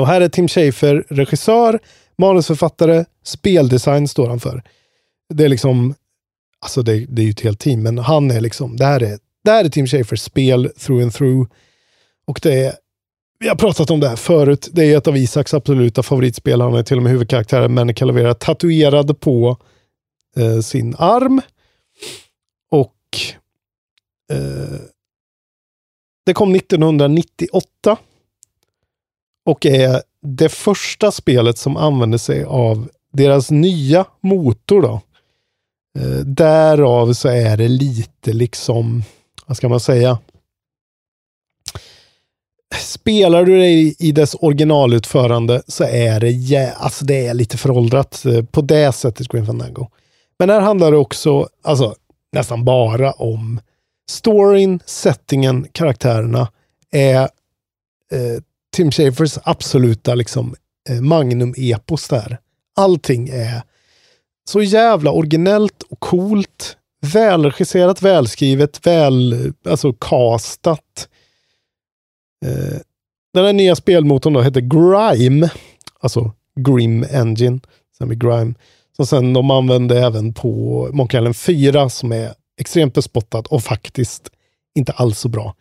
Och här är Tim Schafer regissör, manusförfattare, speldesign står han för. Det är liksom, alltså det är ju ett helt team, men han är liksom, det här är Tim Schafers spel through and through. Och det är, vi har pratat om det här förut, det är ett av Isaks absoluta favoritspel. Han är till och med huvudkaraktären Manny Calavera tatuerad på sin arm. Och det kom 1998 och är det första spelet som använde sig av deras nya motor då. Därav så är det lite liksom, vad ska man säga, spelar du dig i dess originalutförande så är det, alltså det är lite föråldrat på det sättet, Grim Fandango. Men här handlar det också, alltså nästan bara om storyn, settingen, karaktärerna är Tim Schafers absoluta liksom magnum-epos där. Allting är så jävla originellt och coolt, välregisserat, välskrivet, alltså castat. Den här nya spelmotorn då heter Grime, alltså Grim Engine, som är Grime, som sen de använde även på Monkey Island 4 som är extremt bespottat och faktiskt inte alls så bra.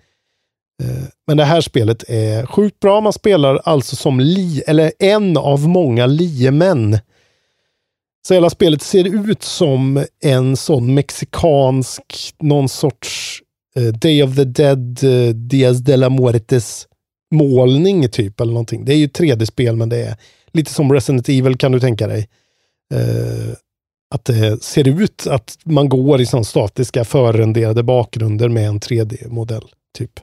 Men det här spelet är sjukt bra. Man spelar alltså som eller en av många liemän. Så hela spelet ser ut som en sån mexikansk, någon sorts Day of the Dead, Dias de la Muertes målning typ eller någonting. Det är ju 3D-spel, men det är lite som Resident Evil, kan du tänka dig. Att det ser ut att man går i sån statiska förrenderade bakgrunder med en 3D-modell typ.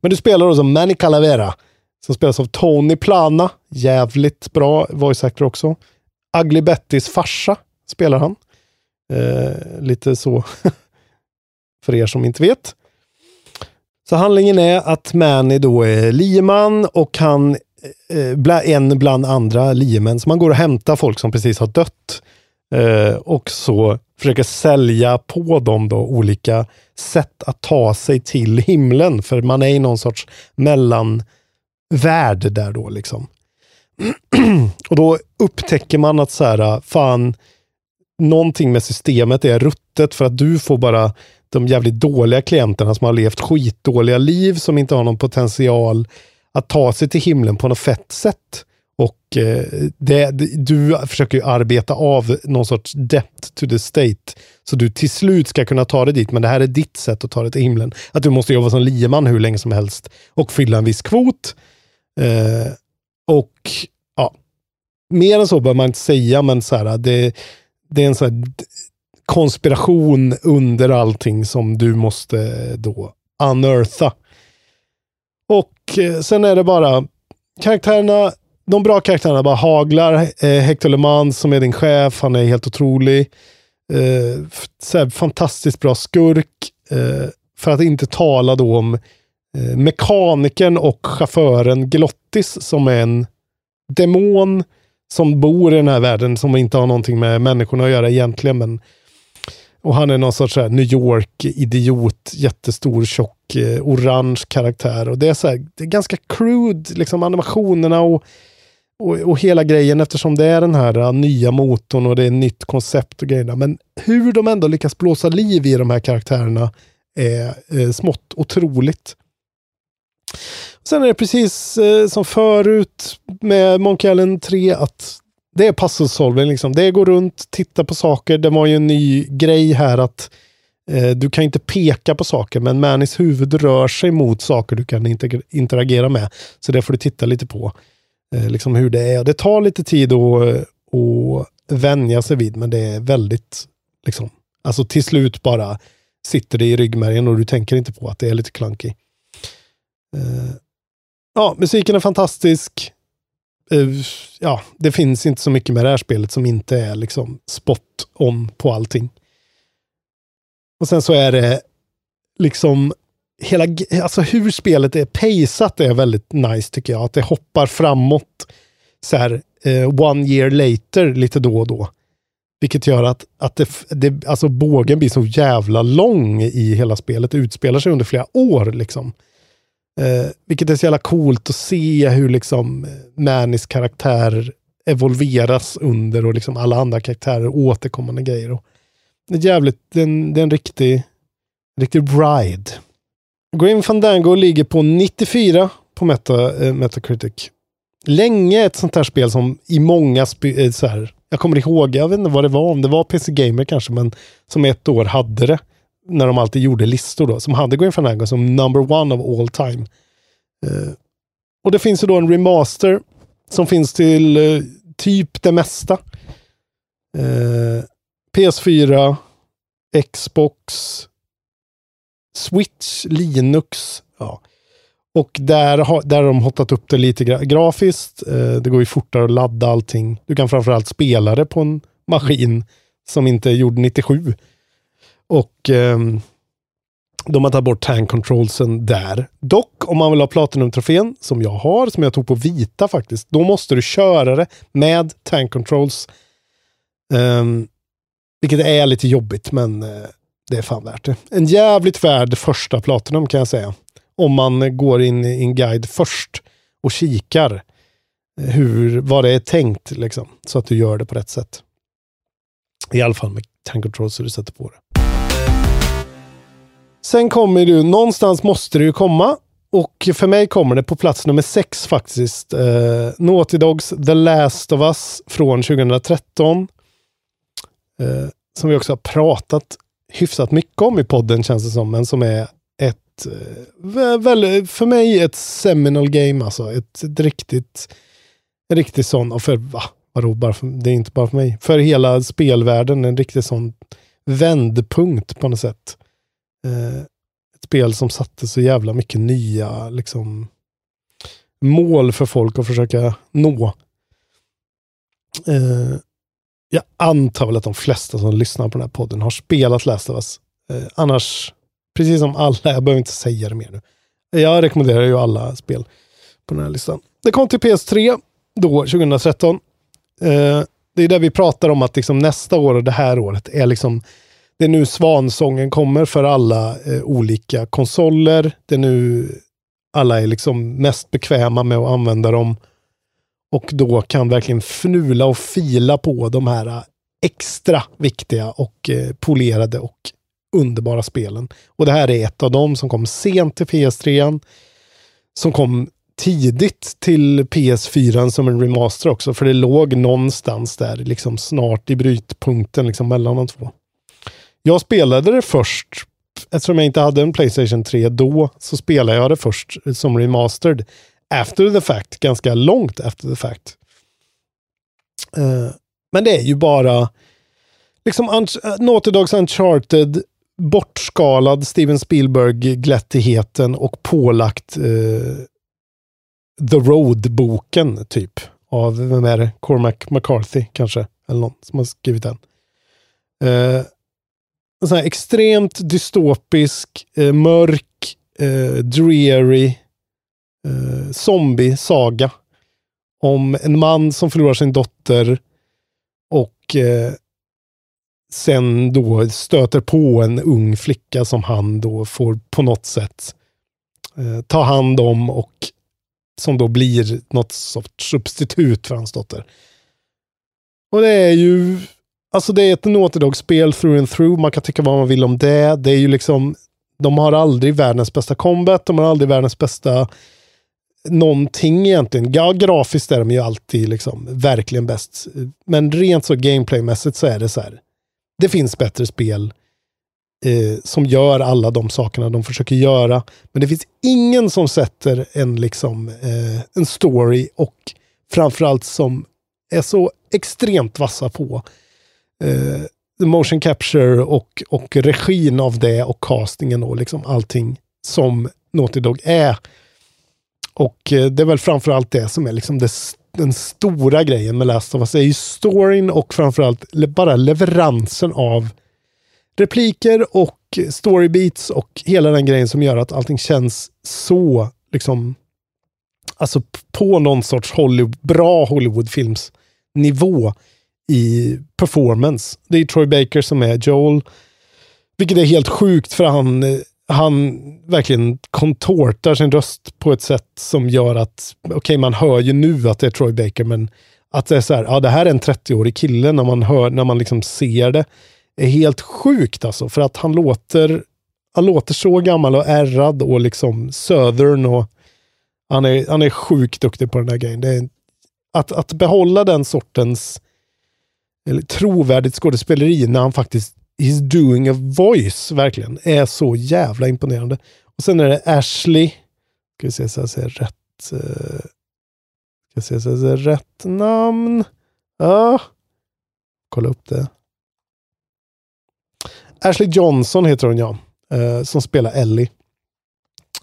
Men du spelar då som Manny Calavera som spelas av Tony Plana, jävligt bra voice actor också. Ugly Bettys farsa spelar han. Lite så för er som inte vet. Så handlingen är att Manny då är lieman och han en bland andra liemän. Så man går och hämtar folk som precis har dött och så försöker sälja på dem då olika sätt att ta sig till himlen, för man är i någon sorts mellanvärld där då liksom. Och då upptäcker man att så här, fan, någonting med systemet är ruttet, för att du får bara de jävligt dåliga klienterna som har levt skitdåliga liv, som inte har någon potential att ta sig till himlen på något fett sätt. Och du försöker ju arbeta av någon sorts debt to the state så du till slut ska kunna ta dig dit, men det här är ditt sätt att ta dig till himlen. Att du måste jobba som lieman hur länge som helst och fylla en viss kvot. Och ja, mer än så bör man inte säga, men så här, det är en så här konspiration under allting som du måste då uneartha. Och sen är det bara karaktärerna, de bra karaktärerna bara haglar. Hector Le Mans som är din chef, han är helt otrolig. Så här, fantastiskt bra skurk. För att inte tala då om mekanikern och chauffören Glottis som är en demon som bor i den här världen som inte har någonting med människorna att göra egentligen, men och han är någon sorts så här New York-idiot, jättestor, tjock, orange karaktär. Och det är så här, det är ganska crude liksom, animationerna och hela grejen, eftersom det är den här nya motorn och det är nytt koncept och grejerna. Men hur de ändå lyckas blåsa liv i de här karaktärerna är smått otroligt. Sen är det precis som förut med Monkey Island 3 att det är puzzlesolving liksom. Det går runt, titta på saker. Det var ju en ny grej här att du kan inte peka på saker, men Mannys huvud rör sig mot saker du kan interagera med. Så det får du titta lite på. Liksom hur det är. Det tar lite tid att vänja sig vid, men det är väldigt liksom, alltså till slut bara sitter det i ryggmärgen och du tänker inte på att det är lite clunky. Ja, musiken är fantastisk. ja, det finns inte så mycket med det här spelet som inte är liksom spot on på allting. Och sen så är det liksom hela, alltså hur spelet är paceat är väldigt nice tycker jag. Att det hoppar framåt så här one year later lite då och då. Vilket gör att det, alltså bågen blir så jävla lång i hela spelet. Det utspelar sig under flera år liksom. Vilket är så jävla coolt att se hur liksom Manis karaktär evolveras under och liksom alla andra karaktärer återkommande grejer. Och det är jävligt, det är en riktig ride. Grim Fandango ligger på 94 på Metacritic. Länge ett sånt här spel som i många så här, jag kommer ihåg, jag vet inte vad det var, om det var PC Gamer kanske, men som ett år hade det, när de alltid gjorde listor då, som hade Grim Fandango som number one of all time. Och det finns ju då en remaster som finns till typ det mesta. PS4, Xbox, Switch, Linux, ja. Och där har de hotat upp det lite grafiskt. Det går ju fortare att ladda allting. Du kan framförallt spela det på en maskin som inte är gjord 97. Och de har tagit bort tank controlsen där. Dock, om man vill ha platinum-trofén som jag har, som jag tog på vita faktiskt, då måste du köra det med tank controls. Vilket är lite jobbigt, men det är fan värt det. En jävligt värd första platinum kan jag säga. Om man går in i en guide först och kikar vad det är tänkt liksom, så att du gör det på rätt sätt. I alla fall med tank controls så du sätter på det. Sen kommer du, någonstans måste du komma, och för mig kommer det på plats nummer 6 faktiskt. Naughty Dogs The Last of Us från 2013. Som vi också har pratat hyfsat mycket om i podden känns det som, men som är ett väl, för mig ett seminal game, alltså en riktigt sån, och för det är inte bara för mig, för hela spelvärlden en riktigt sån vändpunkt på något sätt. Ett spel som satte så jävla mycket nya liksom mål för folk att försöka nå. Jag antar väl att de flesta som lyssnar på den här podden har spelat Last of Us. Annars, precis som alla, jag behöver inte säga det mer nu. Jag rekommenderar ju alla spel på den här listan. Det kom till PS3 då, 2013. Det är där vi pratar om att liksom nästa år och det här året är liksom, det är nu svansången kommer för alla olika konsoler. Det är nu alla är liksom mest bekväma med att använda dem. Och då kan verkligen fnula och fila på de här extra viktiga och polerade och underbara spelen. Och det här är ett av dem som kom sent till PS3. Som kom tidigt till PS4 som en remaster också. För det låg någonstans där liksom snart i brytpunkten liksom mellan de två. Jag spelade det först. Eftersom jag inte hade en PlayStation 3 då, så spelade jag det först som remastered. After the fact, ganska långt after the fact. Men det är ju bara liksom Naughty Dogs Uncharted, bortskalad Steven Spielberg-glättigheten och pålagt The Road-boken typ, av, vem är det? Cormac McCarthy kanske, eller någon som har skrivit den. En sån här extremt dystopisk, mörk, dreary zombie-saga om en man som förlorar sin dotter och sen då stöter på en ung flicka som han då får på något sätt ta hand om, och som då blir något sorts substitut för hans dotter. Och det är ju, alltså det är ett Naughty Dog-spel through and through. Man kan tycka vad man vill om det. Det är ju liksom, de har aldrig världens bästa combat, de har aldrig världens bästa någonting egentligen. Ja, grafiskt är de ju alltid liksom verkligen bäst. Men rent så gameplaymässigt så är det så här. Det finns bättre spel som gör alla de sakerna de försöker göra. Men det finns ingen som sätter en liksom en story, och framförallt som är så extremt vassa på motion capture och regin av det och castingen och liksom allting som Naughty Dog är. Och det är väl framförallt det som är liksom det den stora grejen med Last of Us är ju storyn och framförallt bara leveransen av repliker och storybeats och hela den grejen som gör att allting känns så liksom, alltså på någon sorts bra Hollywoodfilms nivå i performance. Det är Troy Baker som är Joel, vilket är helt sjukt för han verkligen kontortar sin röst på ett sätt som gör att okej, man hör ju nu att det är Troy Baker, men att det är så här, ja, det här är en 30-årig kille när man liksom ser det är helt sjukt alltså, för att han låter så gammal och ärrad och liksom southern, och han är sjukt duktig på den där grejen. Det är, att behålla den sortens eller trovärdigt skådespeleri när han faktiskt is doing a voice verkligen är så jävla imponerande. Och sen är det Ashley, ska vi se så jag säger rätt, namn, ja, kolla upp det. Ashley Johnson heter hon, ja, som spelar Ellie.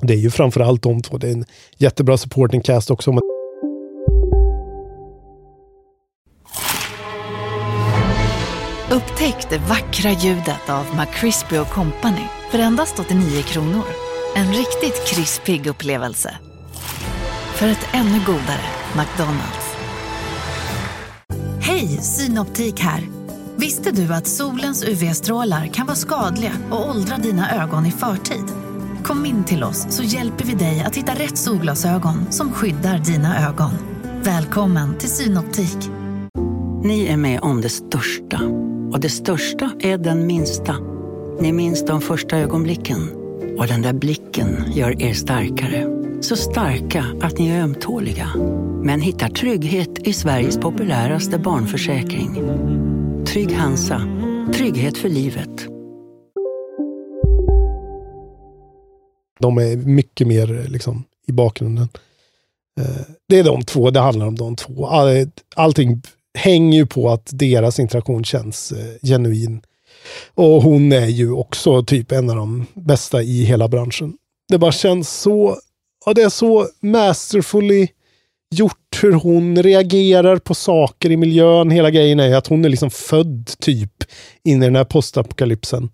Det är ju framförallt de två. Det är en jättebra supporting cast också. Upptäck det vackra ljudet av McCrispy & Company för endast 89 kronor. En riktigt krispig upplevelse. För ett ännu godare McDonald's. Hej, Synoptik här. Visste du att solens UV-strålar kan vara skadliga och åldra dina ögon i förtid? Kom in till oss så hjälper vi dig att hitta rätt solglasögon som skyddar dina ögon. Välkommen till Synoptik. Ni är med om det största. Och det största är den minsta. Ni minns de första ögonblicken. Och den där blicken gör er starkare. Så starka att ni är ömtåliga. Men hittar trygghet i Sveriges populäraste barnförsäkring. Trygg Hansa. Trygghet för livet. De är mycket mer liksom i bakgrunden. Det är de två. Det handlar om de två. Allting hänger ju på att deras interaktion känns genuin. Och hon är ju också typ en av de bästa i hela branschen. Det bara känns så... Ja, det är så masterfully gjort hur hon reagerar på saker i miljön. Hela grejen är att hon är liksom född typ in i den här postapokalypsen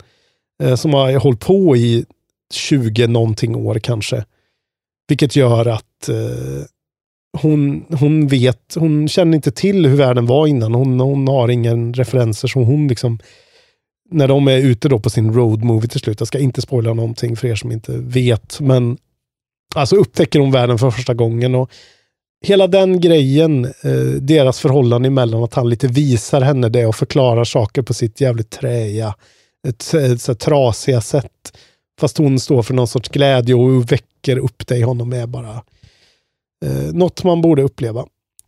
som har hållit på i 20 någonting år kanske. Vilket gör att... Hon känner inte till hur världen var innan. Hon har ingen referenser som hon liksom, när de är ute då på sin road movie till slut. Jag ska inte spoila någonting för er som inte vet, men alltså upptäcker hon världen för första gången och hela den grejen, deras förhållande emellan, att han lite visar henne det och förklarar saker på sitt jävligt träiga, ett trasiga sätt, fast hon står för någon sorts glädje och väcker upp det i honom, med bara något man borde uppleva.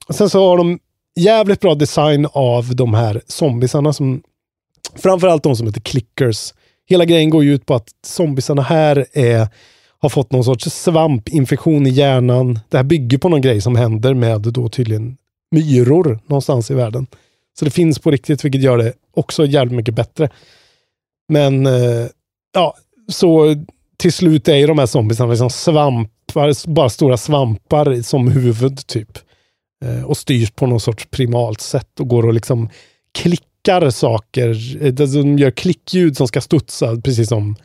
Och sen så har de jävligt bra design av de här zombisarna, som framförallt de som heter clickers. Hela grejen går ju ut på att zombisarna här har fått någon sorts svampinfektion i hjärnan. Det här bygger på någon grej som händer med då tydligen myror någonstans i världen. Så det finns på riktigt, vilket gör det också jävligt mycket bättre. Men ja, så till slut är ju de här zombisarna liksom svampar, bara stora svampar som huvud typ. Och styrs på någon sorts primalt sätt och går och liksom klickar saker. De gör klickljud som ska studsa, precis som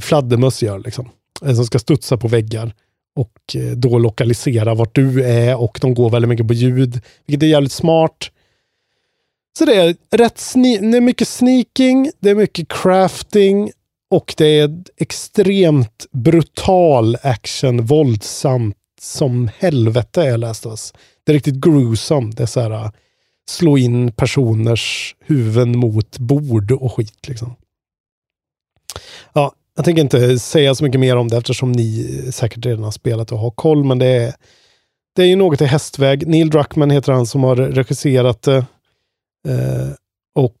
fladdermöss gör liksom. Som ska studsa på väggar och då lokalisera vart du är, och de går väldigt mycket på ljud, vilket är jävligt smart. Så det är rätt det är mycket sneaking, det är mycket crafting. Och det är extremt brutal action, våldsamt som helvete är Last of Us. Det är riktigt gruesome. Det är så här, slå in personers huvuden mot bord och skit liksom. Ja, jag tänker inte säga så mycket mer om det eftersom ni säkert redan har spelat och har koll, men det är ju något i hästväg. Neil Druckmann heter han som har regisserat det. Och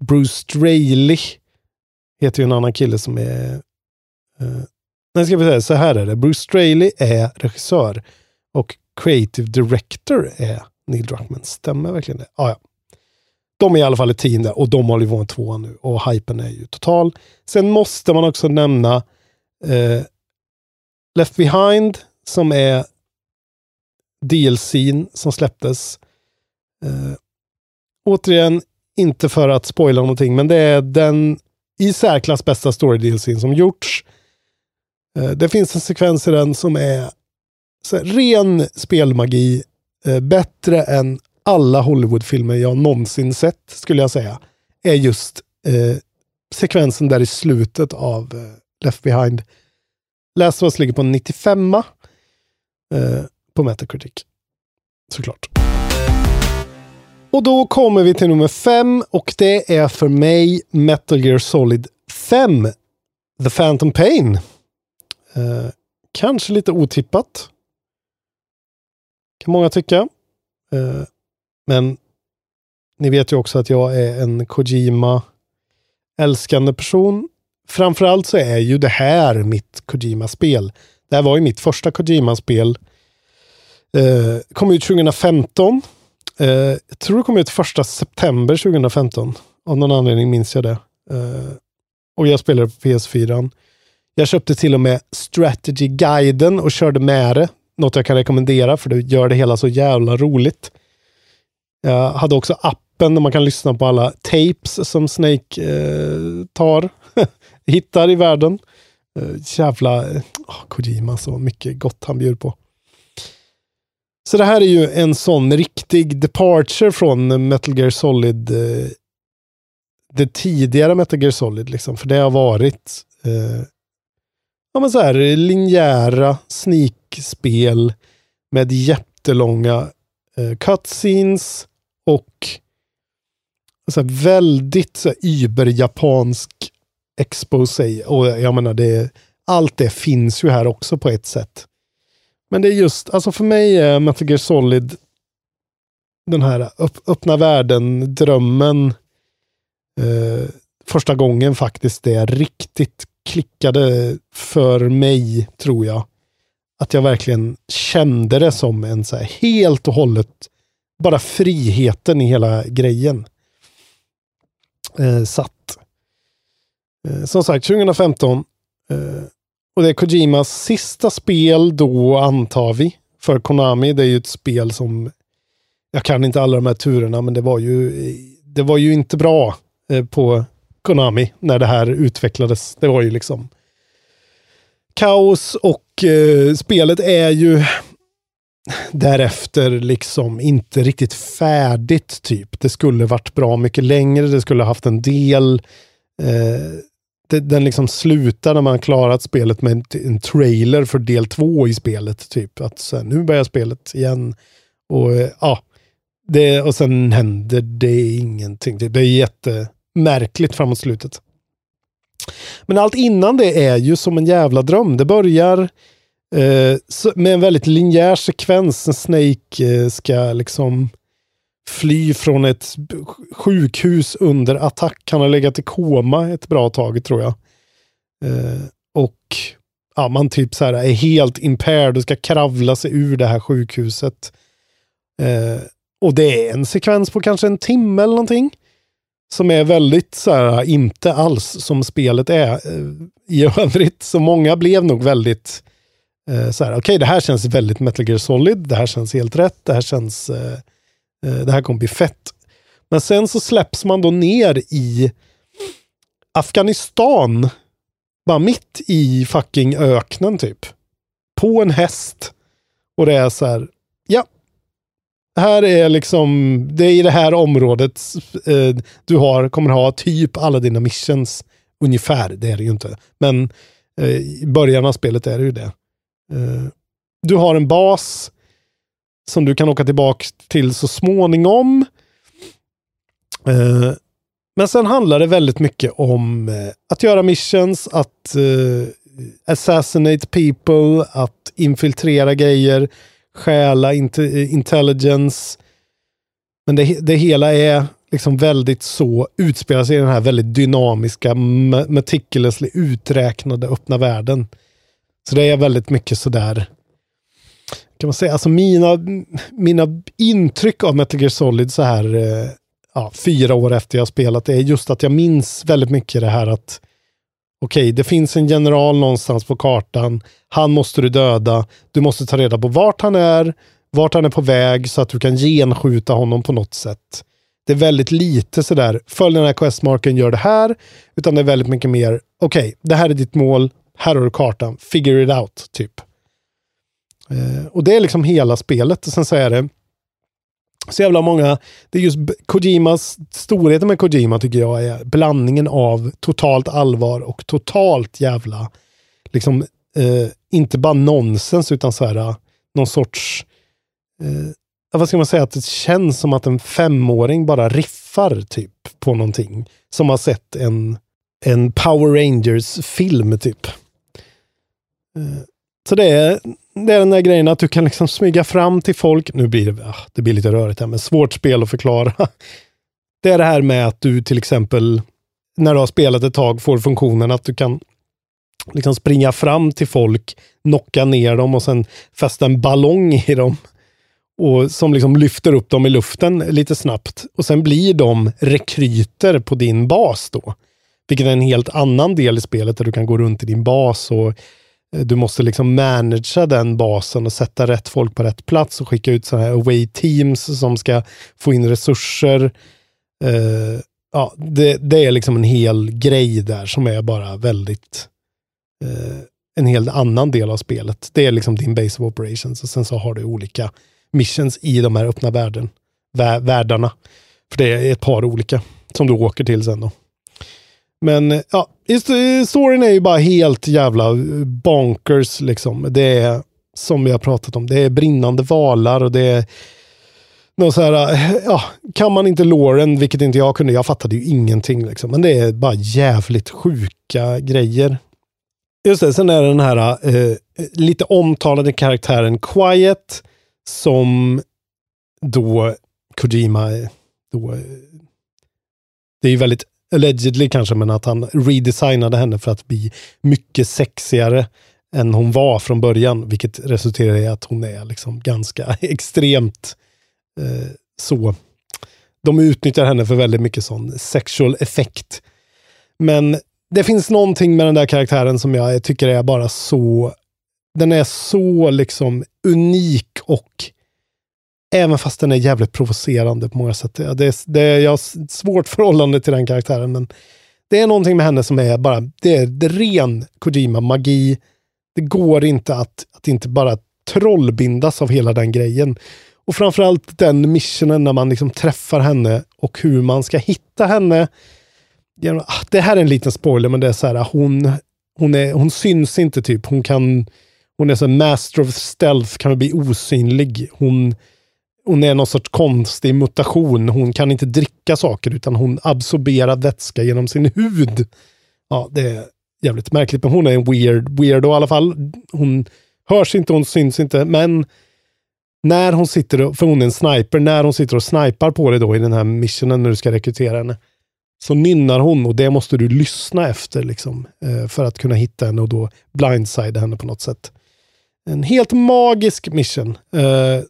Bruce Straley heter ju en annan kille som är... Nej, ska vi säga, så här är det. Bruce Straley är regissör och creative director är Neil Druckmann. Stämmer verkligen det? Ja. De är i alla fall ett team där och de håller ju en tvåa nu och hypen är ju total. Sen måste man också nämna Left Behind, som är DLCn som släpptes. Återigen, inte för att spoila någonting, men det är den i särklass bästa story-DLCn som gjorts. Det finns en sekvens i den som är så här, ren spelmagi, bättre än alla Hollywoodfilmer jag någonsin sett, skulle jag säga, är just sekvensen där i slutet av Left Behind. Last of Us ligger på 95 på Metacritic, såklart. Och då kommer vi till nummer 5, och det är för mig Metal Gear Solid 5 The Phantom Pain. Kanske lite otippat, kan många tycka. Men ni vet ju också att jag är en Kojima-älskande person. Framförallt så är ju det här mitt Kojima-spel. Det här var ju mitt första Kojima-spel. Kom ut 2015. Jag tror det kom ut 1 september 2015. Av någon anledning minns jag det. Och jag spelade på PS4. Jag köpte till och med Strategy-guiden och körde med det. Något jag kan rekommendera, för det gör det hela så jävla roligt. Jag hade också appen där man kan lyssna på alla tapes som Snake hittar i världen. Jävla Kojima, så mycket gott han bjuder på. Så det här är ju en sån riktig departure från Metal Gear Solid, det tidigare Metal Gear Solid liksom, för det har varit men så här linjära sneakspel med jättelånga cutscenes och så här väldigt så här yberjapansk exposé, och jag menar det, allt det finns ju här också på ett sätt. Men det är just, alltså för mig är Metal Gear Solid den här öppna världen, drömmen, första gången faktiskt det riktigt klickade för mig, tror jag. Att jag verkligen kände det som en så här helt och hållet, bara friheten i hela grejen. Som sagt, 2015. Och det är Kojimas sista spel då, antar vi, för Konami. Det är ju ett spel som, jag kan inte alla de här turerna, men det var ju inte bra på Konami när det här utvecklades. Det var ju liksom kaos, och spelet är ju därefter liksom inte riktigt färdigt typ. Det skulle varit bra mycket längre, det skulle haft en del. Den liksom slutar när man klarat spelet med en trailer för del 2 i spelet typ. Att så här, nu börjar spelet igen. Och och sen händer det ingenting. Det är jättemärkligt framåt slutet. Men allt innan det är ju som en jävla dröm. Det börjar med en väldigt linjär sekvens. En Snake ska liksom fly från ett sjukhus under attack. Han har legat i koma ett bra tag, tror jag. Man typ så här är helt impaired och ska kravla sig ur det här sjukhuset. Och det är en sekvens på kanske en timme eller någonting. Som är väldigt så här, inte alls som spelet är i övrigt. Så många blev nog väldigt så här, okej, det här känns väldigt Metal Gear Solid. Det här känns helt rätt. Det här känns... det här kommer bli fett. Men sen så släpps man då ner i Afghanistan. Bara mitt i fucking öknen typ. På en häst. Och det är så här, ja. Här är liksom, det är i det här området du kommer ha typ alla dina missions ungefär. Det är det ju inte. Men i början av spelet är det ju det. Du har en bas som du kan åka tillbaka till så småningom. Men sen handlar det väldigt mycket om att göra missions, att assassinate people, att infiltrera grejer, stjäla intelligence. Men det hela är liksom väldigt så, utspelar sig i den här väldigt dynamiska, meticulously uträknade öppna världen. Så det är väldigt mycket sådär, kan man säga, alltså mina intryck av Metal Gear Solid så här 4 år efter jag spelat, det är just att jag minns väldigt mycket det här att okej, det finns en general någonstans på kartan, han måste du döda, du måste ta reda på vart han är, vart han är på väg så att du kan genskjuta honom på något sätt. Det är väldigt lite sådär, följ den här questmarken, gör det här, utan det är väldigt mycket mer, okej, det här är ditt mål, här har du kartan, figure it out, typ. Och det är liksom hela spelet. Och sen så är det så jävla många, det är just Kojimas, storheten med Kojima tycker jag är blandningen av totalt allvar och totalt jävla liksom, inte bara nonsens utan så här, någon sorts vad ska man säga, att det känns som att en femåring bara riffar typ på någonting som har sett en Power Rangers-film typ. Så det är den där grejen att du kan liksom smyga fram till folk. Nu blir det blir lite rörigt här, men svårt spel att förklara. Det är det här med att du till exempel när du har spelat ett tag får funktionen att du kan liksom springa fram till folk, knocka ner dem och sen fästa en ballong i dem. Och som liksom lyfter upp dem i luften lite snabbt. Och sen blir de rekryter på din bas då. Vilket är en helt annan del i spelet där du kan gå runt i din bas och du måste liksom managera den basen och sätta rätt folk på rätt plats och skicka ut så här away teams som ska få in resurser. Det är liksom en hel grej där som är bara väldigt en helt annan del av spelet. Det är liksom din base of operations och sen så har du olika missions i de här öppna världarna. För det är ett par olika som du åker till sen då. Men ja, storyn är ju bara helt jävla bonkers liksom. Det är, som vi har pratat om, det är brinnande valar och det är någon så här, ja, kan man inte låren, vilket inte jag kunde, jag fattade ju ingenting liksom. Men det är bara jävligt sjuka grejer. Just det, sen är den här lite omtalade karaktären Quiet som då Kojima då, det är ju väldigt allegedly kanske, men att han redesignade henne för att bli mycket sexigare än hon var från början, vilket resulterar i att hon är liksom ganska extremt så. De utnyttjar henne för väldigt mycket sån sexual effekt. Men det finns någonting med den där karaktären som jag tycker är bara så, den är så liksom unik och även fast den är jävligt provocerande på många sätt. Jag har svårt förhållande till den karaktären, men det är någonting med henne som är bara, det är ren Kojima-magi. Det går inte att inte bara trollbindas av hela den grejen. Och framförallt den missionen när man liksom träffar henne och hur man ska hitta henne. Det här är en liten spoiler, men det är så här, hon syns inte typ. Hon är så här, master of stealth, kan bli osynlig. Hon är någon sorts konstig mutation. Hon kan inte dricka saker utan hon absorberar vätska genom sin hud. Ja, det är jävligt märkligt. Men hon är en weirdo i alla fall. Hon hörs inte, hon syns inte. Men när hon sitter och, för hon är en sniper, när hon sitter och snipar på dig då i den här missionen när du ska rekrytera henne, så nynnar hon och det måste du lyssna efter liksom, för att kunna hitta henne och då blindsida henne på något sätt. En helt magisk mission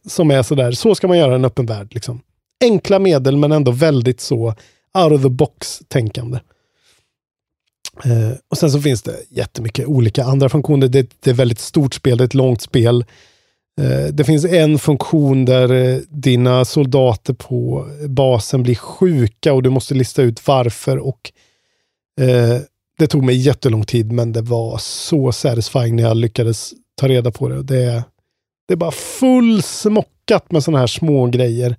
som är sådär, så ska man göra en öppen värld liksom. Enkla medel men ändå väldigt så out of the box tänkande. Och sen så finns det jättemycket olika andra funktioner. Det är ett väldigt stort spel, det är ett långt spel. Det finns en funktion där dina soldater på basen blir sjuka och du måste lista ut varför och det tog mig jättelång tid, men det var så satisfying när jag lyckades ta reda på det. Det är bara fullsmockat med såna här små grejer.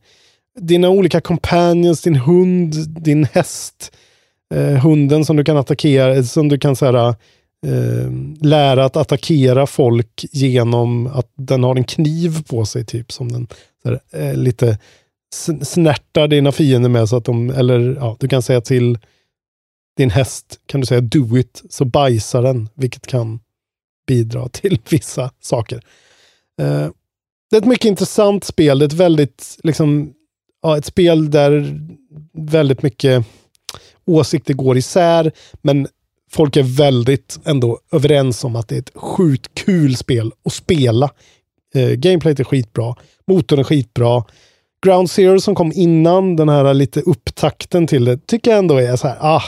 Dina olika companions, din hund, din häst, hunden som du kan attackera, som du kan så här, lära att attackera folk genom att den har en kniv på sig typ, som den så här, lite snärtar dina fiender med så att de, eller ja, du kan säga till din häst, kan du säga do it, så bajsar den, vilket kan bidra till vissa saker. Det är ett mycket intressant spel. Det är ett väldigt liksom, ja, ett spel där väldigt mycket åsikter går isär, men folk är väldigt ändå överens om att det är ett sjukt kul spel att spela. Gameplayet är skitbra. Motorn är skitbra. Ground Zero som kom innan, den här lite upptakten till det, tycker jag ändå är så här,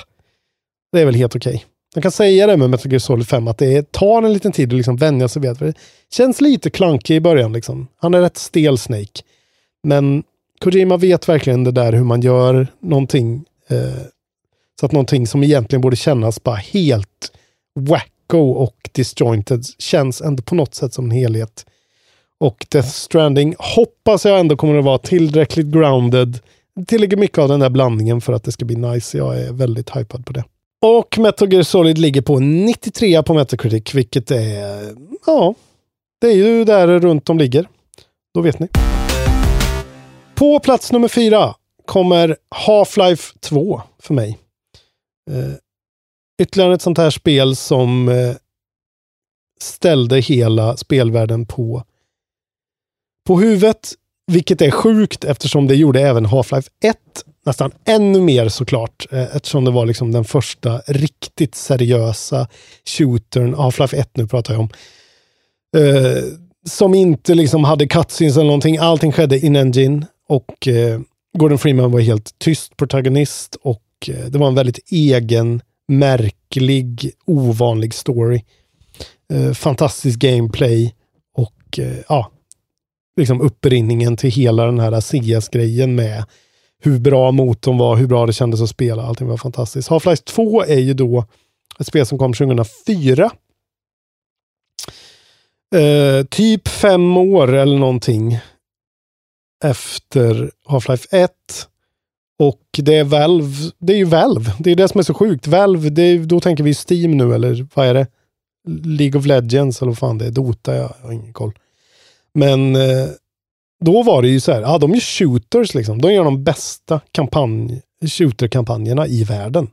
det är väl helt okej. De kan säga det med Metal Gear Solid 5 att det tar en liten tid att liksom vänja sig vid. För det känns lite klankig i början. Liksom. Han är rätt stel Snake. Men Kojima vet verkligen det där hur man gör någonting. Så att någonting som egentligen borde kännas bara helt wacko och disjointed känns ändå på något sätt som en helhet. Och Death Stranding hoppas jag ändå kommer att vara tillräckligt grounded. Tillräckligt mycket av den där blandningen för att det ska bli nice. Jag är väldigt hypad på det. Och Metal Gear Solid ligger på 93 på Metacritic, vilket är... Ja, det är ju där runt de ligger. Då vet ni. På plats nummer 4 kommer Half-Life 2 för mig. Ytterligare ett sånt här spel som ställde hela spelvärlden på huvudet. Vilket är sjukt eftersom det gjorde även Half-Life 1 nästan ännu mer såklart. Eftersom det var liksom den första riktigt seriösa shootern, Half-Life 1 nu pratar jag om. Som inte liksom hade cutscenes eller någonting. Allting skedde in-engine och Gordon Freeman var helt tyst protagonist och det var en väldigt egen, märklig, ovanlig story. Fantastisk gameplay och ja, liksom upprinningen till hela den här CS-grejen med hur bra motorn var, hur bra det kändes att spela. Allting var fantastiskt. Half-Life 2 är ju då ett spel som kom 2004. Typ 5 år eller någonting efter Half-Life 1. Och det är Valve. Det är ju Valve. Det är det som är så sjukt. Valve, det är, då tänker vi Steam nu eller vad är det? League of Legends eller vad fan det är. Dota, jag har ingen koll. Men då var det ju så här, ja, de är shooters liksom. De gör de bästa shooter-kampanjerna i världen.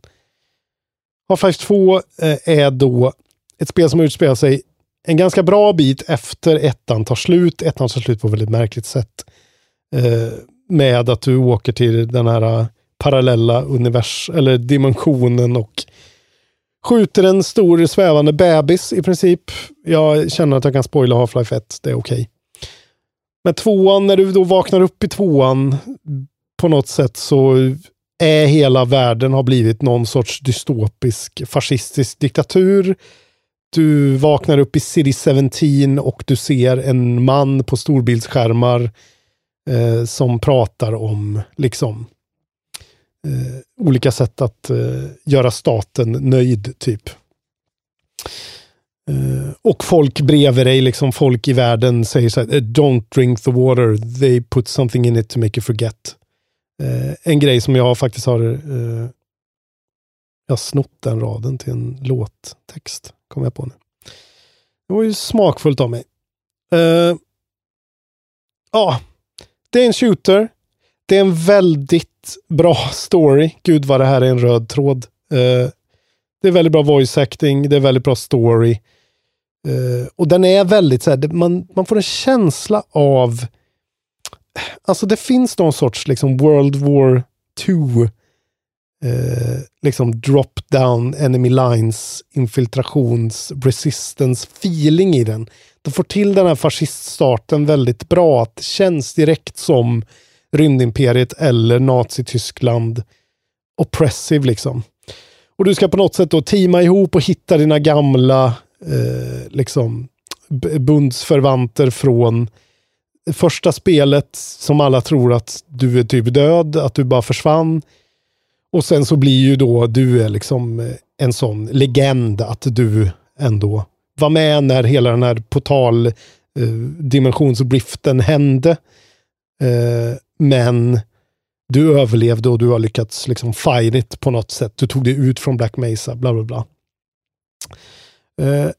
Half-Life 2 är då ett spel som utspelar sig en ganska bra bit efter ettan tar slut. Ettan tar slut på ett väldigt märkligt sätt. Med att du åker till den här parallella eller dimensionen och skjuter en stor svävande bebis i princip. Jag känner att jag kan spoila Half-Life 1, det är okej. Men tvåan, när du då vaknar upp i tvåan på något sätt så är hela världen har blivit någon sorts dystopisk fascistisk diktatur. Du vaknar upp i City 17 och du ser en man på storbildsskärmar som pratar om liksom olika sätt att göra staten nöjd typ. Och folk bredvid dig, liksom folk i världen säger så här, don't drink the water, they put something in it to make you forget. En grej som jag faktiskt har jag har snott den raden till en låttext, kommer jag på nu. Det var ju smakfullt av mig. Ja, det är en shooter. Det är en väldigt bra story. Gud vad det här är en röd tråd. Det är väldigt bra voice acting. Det är väldigt bra story. Och den är väldigt så här, man får en känsla av, alltså det finns någon sorts liksom World War 2 liksom drop down enemy lines infiltrations resistance feeling i den. De får till den här fasciststarten väldigt bra. Att det känns direkt som Rymdimperiet eller Nazityskland oppressive liksom. Och du ska på något sätt då teama ihop och hitta dina gamla liksom bundsförvanter från första spelet som alla tror att du är typ död, att du bara försvann. Och sen så blir ju då du är liksom en sån legend att du ändå var med när hela den här portal dimensionsbriften hände. Men du överlevde och du har lyckats liksom fight it på något sätt. Du tog dig ut från Black Mesa, bla bla bla.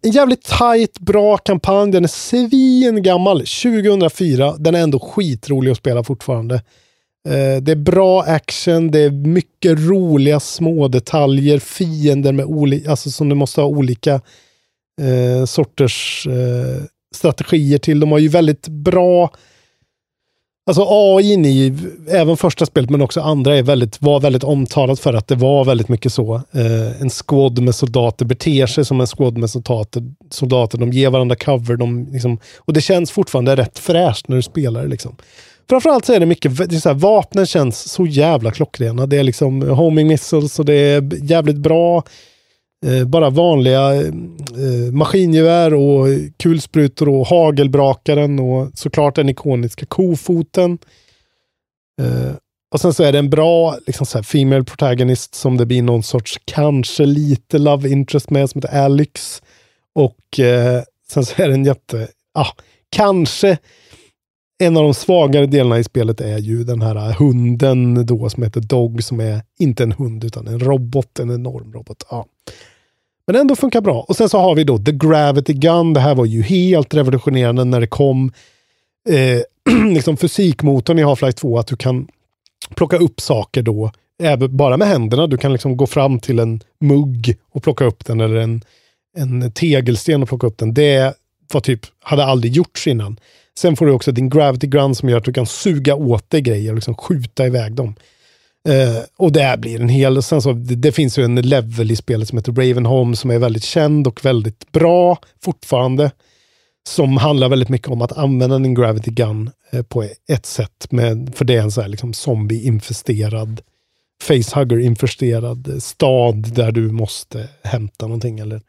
En jävligt tight, bra kampanj. Den är svingammal, 2004. Den är ändå skitrolig att spela fortfarande. Det är bra action. Det är mycket roliga små detaljer. Fiender med alltså som du måste ha olika sorters strategier till. De har ju väldigt bra... Alltså AI, även första spelet men också andra, var väldigt omtalat för att det var väldigt mycket så. En squad med soldater beter sig som en squad med soldater. De ger varandra cover. Liksom, och det känns fortfarande rätt fräscht när du spelar. Liksom. Framförallt så är det mycket... Det är så här, vapnen känns så jävla klockrena. Det är liksom homing missiles och det är jävligt bra bara vanliga maskingevär och kulsprutor och hagelbrakaren och såklart den ikoniska kofoten. Och sen så är det en bra liksom så här, female protagonist som det blir någon sorts kanske lite love interest med som heter Alex. Och sen så är det en jätte... kanske en av de svagare delarna i spelet är ju den här hunden då som heter Dog, som är inte en hund utan en robot, en enorm robot. Ja. Men ändå funkar bra. Och sen så har vi då The Gravity Gun. Det här var ju helt revolutionerande när det kom. Liksom fysikmotorn i Half-Life 2, att du kan plocka upp saker då även bara med händerna. Du kan liksom gå fram till en mugg och plocka upp den, eller en tegelsten och plocka upp den. Det var typ, hade aldrig gjorts innan. Sen får du också din Gravity Gun som gör att du kan suga åt dig grejer och liksom skjuta iväg dem. Och det blir en hel... Sen så, det finns ju en level i spelet som heter Ravenholm som är väldigt känd och väldigt bra fortfarande. Som handlar väldigt mycket om att använda din Gravity Gun på ett sätt. För det är en så här liksom zombie-infesterad, facehugger-infesterad stad där du måste hämta någonting. Eller,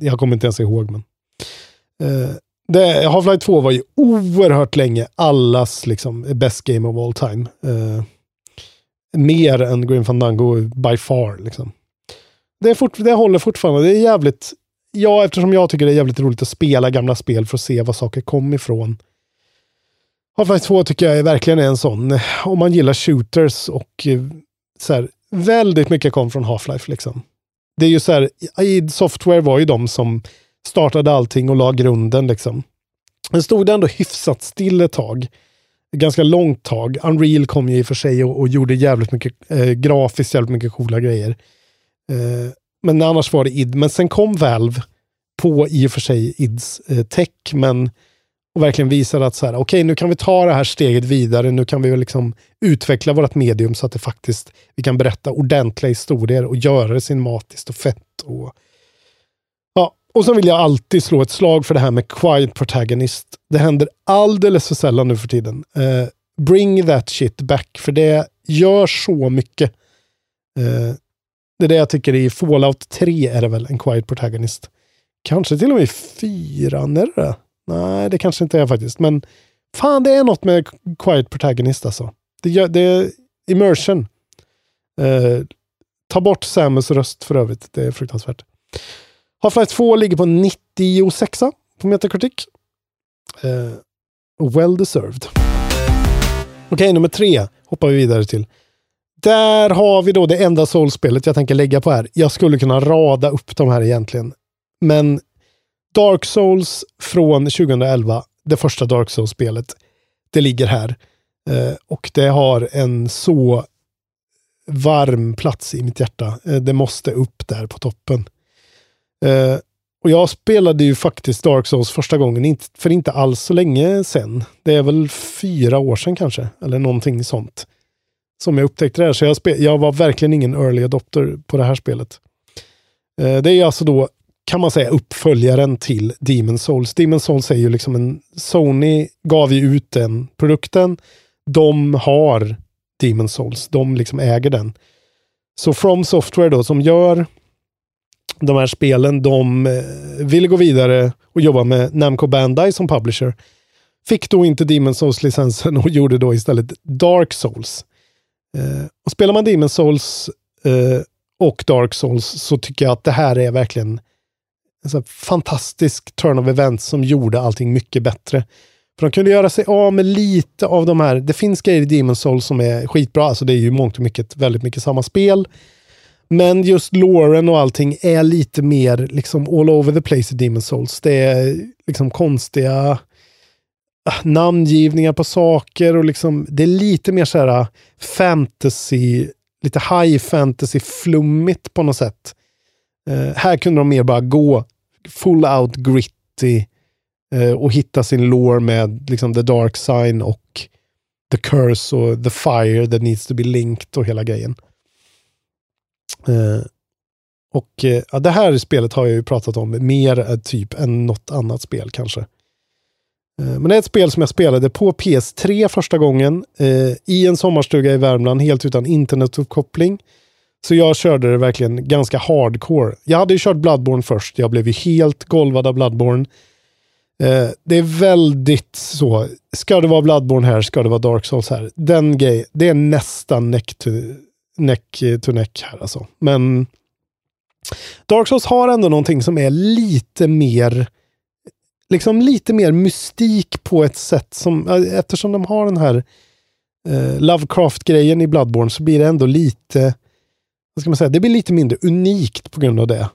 jag kommer inte ens ihåg, men... Half-Life 2 var ju oerhört länge allas liksom best game of all time. Mer än Grim Fandango by far liksom. Det håller fortfarande. Det är jävligt... Ja, eftersom jag tycker det är jävligt roligt att spela gamla spel för att se vad saker kom ifrån. Half-Life 2 tycker jag är verkligen en sån. Om man gillar shooters och så här, väldigt mycket kom från Half-Life liksom. Det är ju så här, id Software var ju de som startade allting och la grunden liksom. Den stod ändå hyfsat still ett tag. Ganska långt tag. Unreal kom ju i och för sig och gjorde jävligt mycket grafiskt, jävligt mycket coola grejer. Men annars var det id. Men sen kom Valve på i och för sig ids tech, men och verkligen visade att så här, okej, nu kan vi ta det här steget vidare. Nu kan vi liksom utveckla vårt medium så att det faktiskt, vi kan berätta ordentliga historier och göra det cinematiskt och fett och... Och så vill jag alltid slå ett slag för det här med Quiet Protagonist. Det händer alldeles för sällan nu för tiden. Bring that shit back, för det gör så mycket. Det är det jag tycker i Fallout 3 är det väl en Quiet Protagonist. Kanske till och med i 4, är det? Nej, det kanske inte är faktiskt. Men fan, det är något med Quiet Protagonist alltså. Det är immersion. Ta bort Samus röst för övrigt. Det är fruktansvärt. Half-Life 2 ligger på 96 på Metacritic. Well deserved. Okej, nummer 3 hoppar vi vidare till. Där har vi då det enda Souls-spelet jag tänker lägga på här. Jag skulle kunna rada upp de här egentligen. Men Dark Souls från 2011, det första Dark Souls-spelet, det ligger här. Och det har en så varm plats i mitt hjärta. Det måste upp där på toppen. Och jag spelade ju faktiskt Dark Souls första gången för inte alls så länge sen. Det är väl 4 år sedan kanske, eller någonting sånt, som jag upptäckte det här. Så jag var verkligen ingen early adopter på det här spelet. Det är alltså då, kan man säga, uppföljaren till Demon's Souls. Demon's Souls är ju liksom Sony gav ju ut den produkten. De har Demon's Souls. De liksom äger den. Så From Software då, som gör de här spelen, de ville gå vidare och jobba med Namco Bandai som publisher. Fick då inte Demon's Souls-licensen och gjorde då istället Dark Souls. Och spelar man Demon's Souls och Dark Souls så tycker jag att det här är verkligen en sån fantastisk turn of events som gjorde allting mycket bättre. För de kunde göra sig av med lite av de här... Det finns grejer i Demon's Souls som är skitbra. Alltså det är ju mångt och mycket, väldigt mycket samma spel. Men just loren och allting är lite mer liksom all over the place i Demon's Souls. Det är liksom konstiga namngivningar på saker och liksom, det är lite mer så här fantasy, lite high fantasy flummigt på något sätt. Här kunde de mer bara gå full out gritty och hitta sin lore med liksom The Dark Sign och The Curse och The Fire that needs to be linked och hela grejen. Det här spelet har jag ju pratat om mer typ än något annat spel kanske. Men det är ett spel som jag spelade på PS3 första gången i en sommarstuga i Värmland helt utan internetuppkoppling. Så jag körde det verkligen ganska hardcore. Jag hade ju kört Bloodborne först. Jag blev ju helt golvad av Bloodborne. Det är väldigt så. Ska det vara Bloodborne här? Ska det vara Dark Souls här? Den grej, det är nästan neck to neck här alltså. Men Dark Souls har ändå någonting som är lite mer, liksom lite mer mystik på ett sätt som, eftersom de har den här Lovecraft-grejen i Bloodborne, så blir det ändå lite, vad ska man säga, det blir lite mindre unikt på grund av det.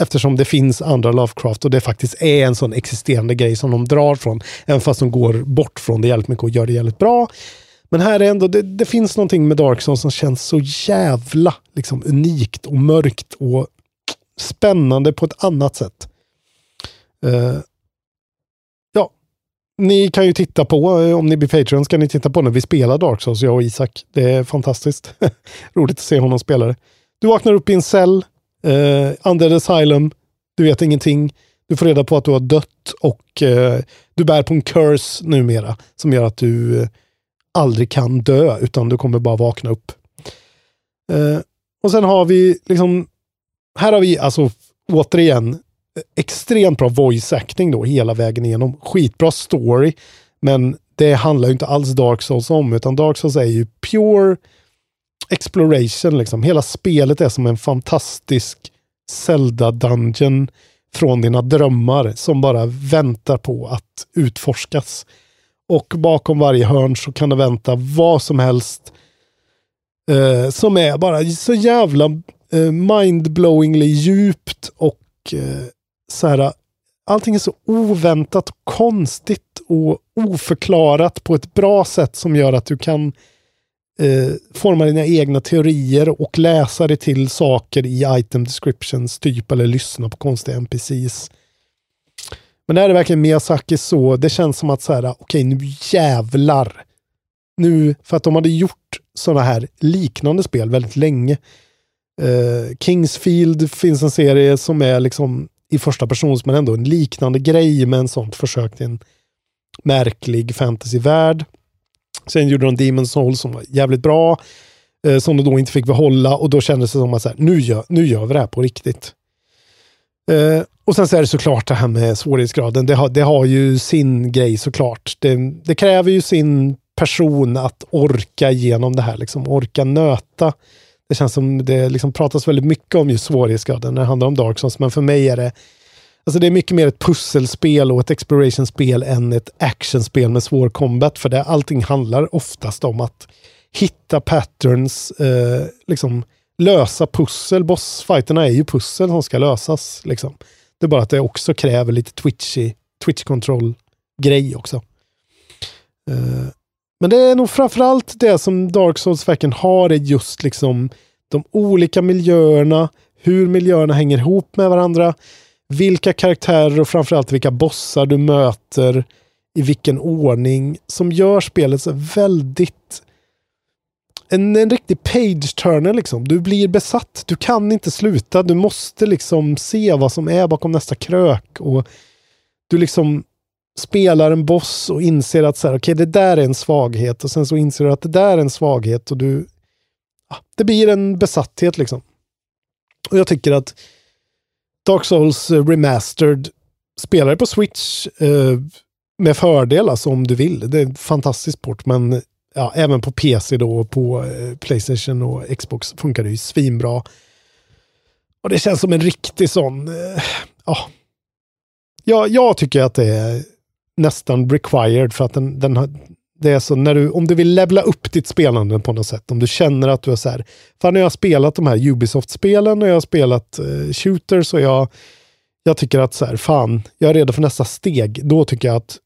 Eftersom det finns andra Lovecraft och det faktiskt är en sån existerande grej som de drar från, även fast de går bort från det jävligt mycket och gör det jävligt bra. Men här är ändå, det finns någonting med Dark Souls som känns så jävla liksom unikt och mörkt och spännande på ett annat sätt. Ja, ni kan ju titta på, om ni blir Patreon ska ni titta på när vi spelar Dark Souls, jag och Isak. Det är fantastiskt. Roligt att se honom spela det. Du vaknar upp i en cell, under the asylum, du vet ingenting, du får reda på att du har dött och du bär på en curse numera som gör att du aldrig kan dö, utan du kommer bara vakna upp. Och sen har vi liksom, här har vi alltså återigen extremt bra voice acting då hela vägen igenom, skitbra story, men det handlar ju inte alls Dark Souls om, utan Dark Souls är ju pure exploration liksom. Hela spelet är som en fantastisk Zelda-dungeon från dina drömmar som bara väntar på att utforskas. Och bakom varje hörn så kan du vänta vad som helst som är bara så jävla mindblowingly djupt och så här, allting är så oväntat, konstigt och oförklarat på ett bra sätt som gör att du kan forma dina egna teorier och läsa det till saker i item descriptions typ, eller lyssna på konstiga NPCs. Men det här är verkligen Miyazaki, så det känns som att så här, okej, nu jävlar. Nu, för att de hade gjort såna här liknande spel väldigt länge. Kingsfield finns en serie som är liksom i första persons, men ändå en liknande grej med en sånt försök till en märklig fantasyvärld. Sen gjorde de Demon's Souls som var jävligt bra, som de då inte fick behålla, och då kändes det som att så här, nu gör vi det här på riktigt. Och sen så är det såklart det här med svårighetsgraden, det har ju sin grej såklart, det kräver ju sin person att orka igenom det här liksom, orka nöta. Det känns som det liksom pratas väldigt mycket om just svårighetsgraden när det handlar om Dark Souls, men för mig är det, alltså det är mycket mer ett pusselspel och ett exploration-spel än ett actionspel med svår combat, för det, allting handlar oftast om att hitta patterns, liksom lösa pussel. Bossfighterna är ju pussel som ska lösas liksom. Det är bara att det också kräver lite twitch-kontroll-grej också. Men det är nog framförallt det som Dark Souls verkligen har, är just liksom de olika miljöerna, hur miljöerna hänger ihop med varandra, vilka karaktärer och framförallt vilka bossar du möter i vilken ordning, som gör spelet så väldigt en riktig page-turner liksom. Du blir besatt, du kan inte sluta, du måste liksom se vad som är bakom nästa krök, och du liksom spelar en boss och inser att så här, okej, det där är en svaghet, och sen så inser du att det där är en svaghet, och du, det blir en besatthet liksom. Och jag tycker att Dark Souls Remastered spelar det på Switch med fördel, alltså, om du vill. Det är en fantastisk port, men ja, även på PC då, på PlayStation och Xbox funkar det ju svinbra. Och det känns som en riktig sån, jag tycker att det är nästan required, för att det är så, när du, om du vill levla upp ditt spelande på något sätt, om du känner att du är så här, fan, när jag har spelat de här Ubisoft-spelen och jag har spelat shooters, och jag tycker att så här, fan, jag är redo för nästa steg, då tycker jag att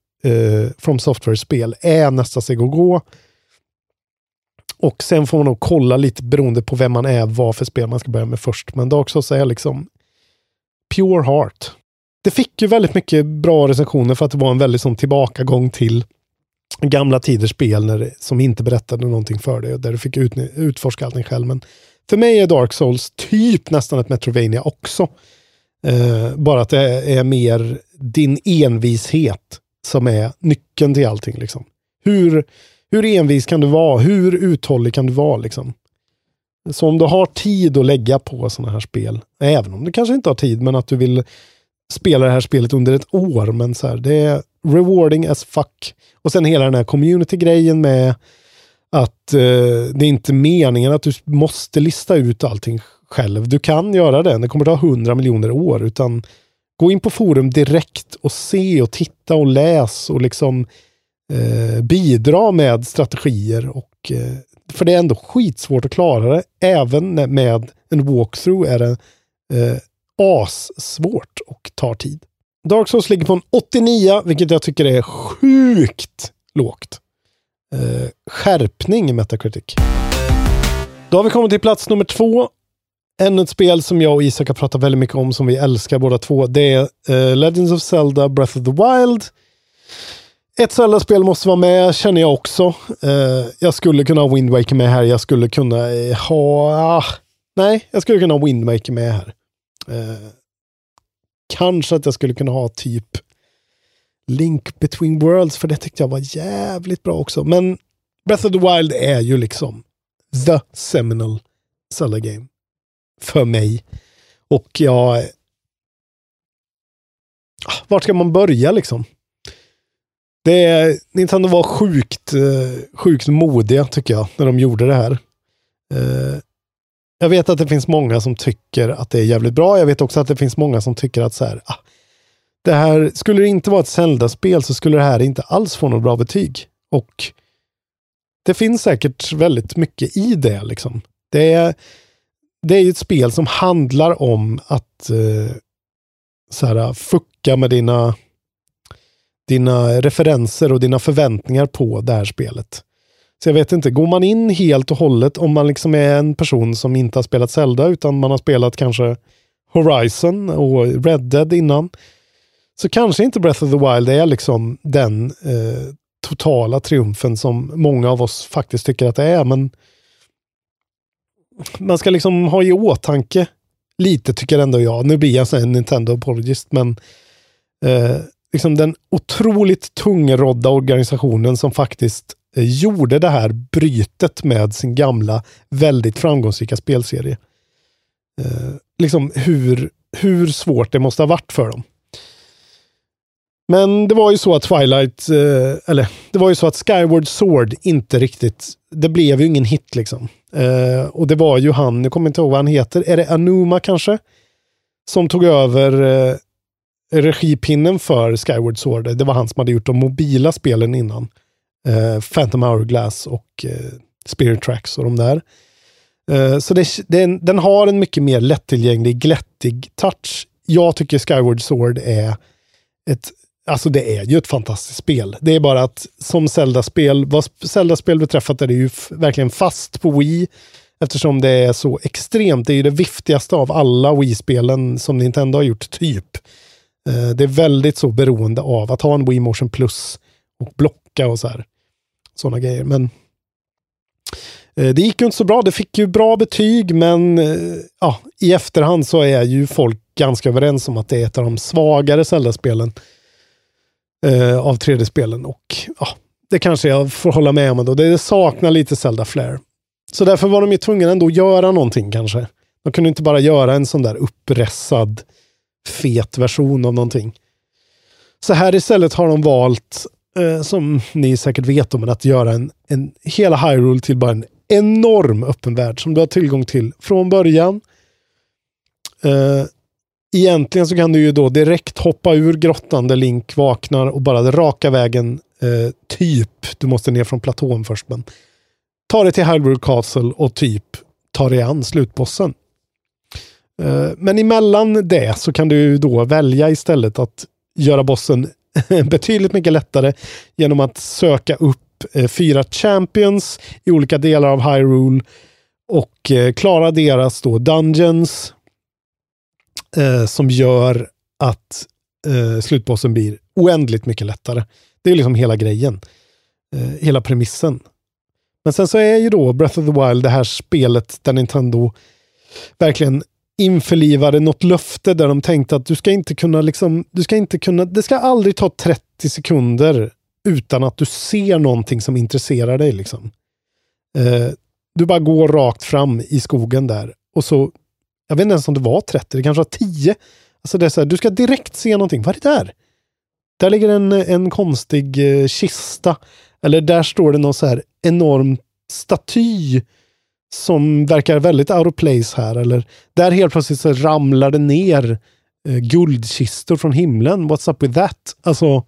From Software-spel är nästa steg att gå. Och sen får man nog kolla lite beroende på vem man är, vad för spel man ska börja med först, men det också så är liksom pure heart. Det fick ju väldigt mycket bra recensioner för att det var en väldigt sån tillbakagång till gamla tiders spel som inte berättade någonting för dig, och där du fick utforska allting själv. Men för mig är Dark Souls typ nästan ett Metroidvania också. Bara att det är mer din envishet som är nyckeln till allting liksom. Hur envis kan du vara? Hur uthållig kan du vara liksom? Så om du har tid att lägga på sådana här spel, även om du kanske inte har tid, men att du vill spela det här spelet under ett år, men så här, det är rewarding as fuck. Och sen hela den här community-grejen med att det är inte meningen att du måste lista ut allting själv. Du kan göra det, det kommer ta 100 miljoner år, utan gå in på forum direkt och se och titta och läs och liksom bidra med strategier och för det är ändå skitsvårt att klara det. Även med en walkthrough är det assvårt och tar tid. Dark Souls ligger på en 89, vilket jag tycker är sjukt lågt. Skärpning i Metacritic. Då har vi kommit till plats nummer 2. Ännu ett spel som jag och Isak har pratat väldigt mycket om, som vi älskar båda två. Det är Legends of Zelda Breath of the Wild. Ett Zelda-spel måste vara med, känner jag också. Jag skulle kunna ha Wind Waker med här. Jag skulle kunna ha... Nej, jag skulle kunna ha Wind Waker med här. Kanske att jag skulle kunna ha typ Link Between Worlds, för det tyckte jag var jävligt bra också. Men Breath of the Wild är ju liksom the seminal Zelda game för mig. Och jag... Vart ska man börja liksom? Nintendo var sjukt modiga tycker jag när de gjorde det här. Jag vet att det finns många som tycker att det är jävligt bra. Jag vet också att det finns många som tycker att så här, det här, skulle det inte vara ett Zelda-spel så skulle det här inte alls få något bra betyg. Och det finns säkert väldigt mycket i det liksom. Det är ju ett spel som handlar om att så här, fucka med dina referenser och dina förväntningar på det här spelet. Så jag vet inte, går man in helt och hållet om man liksom är en person som inte har spelat Zelda utan man har spelat kanske Horizon och Red Dead innan, så kanske inte Breath of the Wild är liksom den totala triumfen som många av oss faktiskt tycker att det är, men man ska liksom ha i åtanke lite, tycker ändå jag. Nu blir jag en Nintendo-apologist, men liksom den otroligt tungrodda organisationen som faktiskt gjorde det här brytet med sin gamla, väldigt framgångsrika spelserie. Liksom hur svårt det måste ha varit för dem. Men det var ju så att Skyward Sword inte riktigt, det blev ju ingen hit liksom. Och det var ju han, jag kommer inte ihåg vad han heter, är det Anuma kanske? Som tog över regipinnen för Skyward Sword. Det var han som hade gjort de mobila spelen innan. Phantom Hourglass och Spirit Tracks och de där. Så den har en mycket mer lättillgänglig, glättig touch. Jag tycker Skyward Sword är det är ju ett fantastiskt spel. Det är bara att som Zelda-spel, vad Zelda-spel beträffat, är det ju verkligen fast på Wii, eftersom det är så extremt. Det är ju det viftigaste av alla Wii-spelen som Nintendo har gjort, typ. Det är väldigt så beroende av att ha en Wii Motion Plus och blocka och så här. Sådana grejer. Men det gick ju inte så bra. Det fick ju bra betyg, men i efterhand så är ju folk ganska överens om att det är ett av de svagare Zelda-spelen av 3D-spelen. Och det kanske jag får hålla med om då. Det saknar lite Zelda-flair. Så därför var de ju tvungna ändå att göra någonting kanske. De kunde inte bara göra en sån där uppressad fet version av någonting. Så här istället har de valt, som ni säkert vet om, att göra en hela Hyrule till bara en enorm öppen värld som du har tillgång till från början. Egentligen så kan du ju då direkt hoppa ur grottan där Link vaknar och bara raka vägen, typ, du måste ner från platån först, men ta dig till Hyrule Castle och typ ta dig an slutbossen. Men emellan det så kan du då välja istället att göra bossen betydligt mycket lättare genom att söka upp 4 champions i olika delar av Hyrule och klara deras då dungeons som gör att slutbossen blir oändligt mycket lättare. Det är liksom hela grejen. Hela premissen. Men sen så är ju då Breath of the Wild det här spelet där Nintendo verkligen införlivade något löfte där de tänkte att det ska aldrig ta 30 sekunder utan att du ser någonting som intresserar dig liksom. Du bara går rakt fram i skogen där. Och så, jag vet inte ens om det var 30, det kanske var 10. Alltså det är så här, du ska direkt se någonting. Vad är det där? Där ligger en konstig kista. Eller där står det någon så här enorm staty som verkar väldigt out of place här. Eller där helt plötsligt så ramlar det ner guldkistor från himlen. What's up with that? Alltså,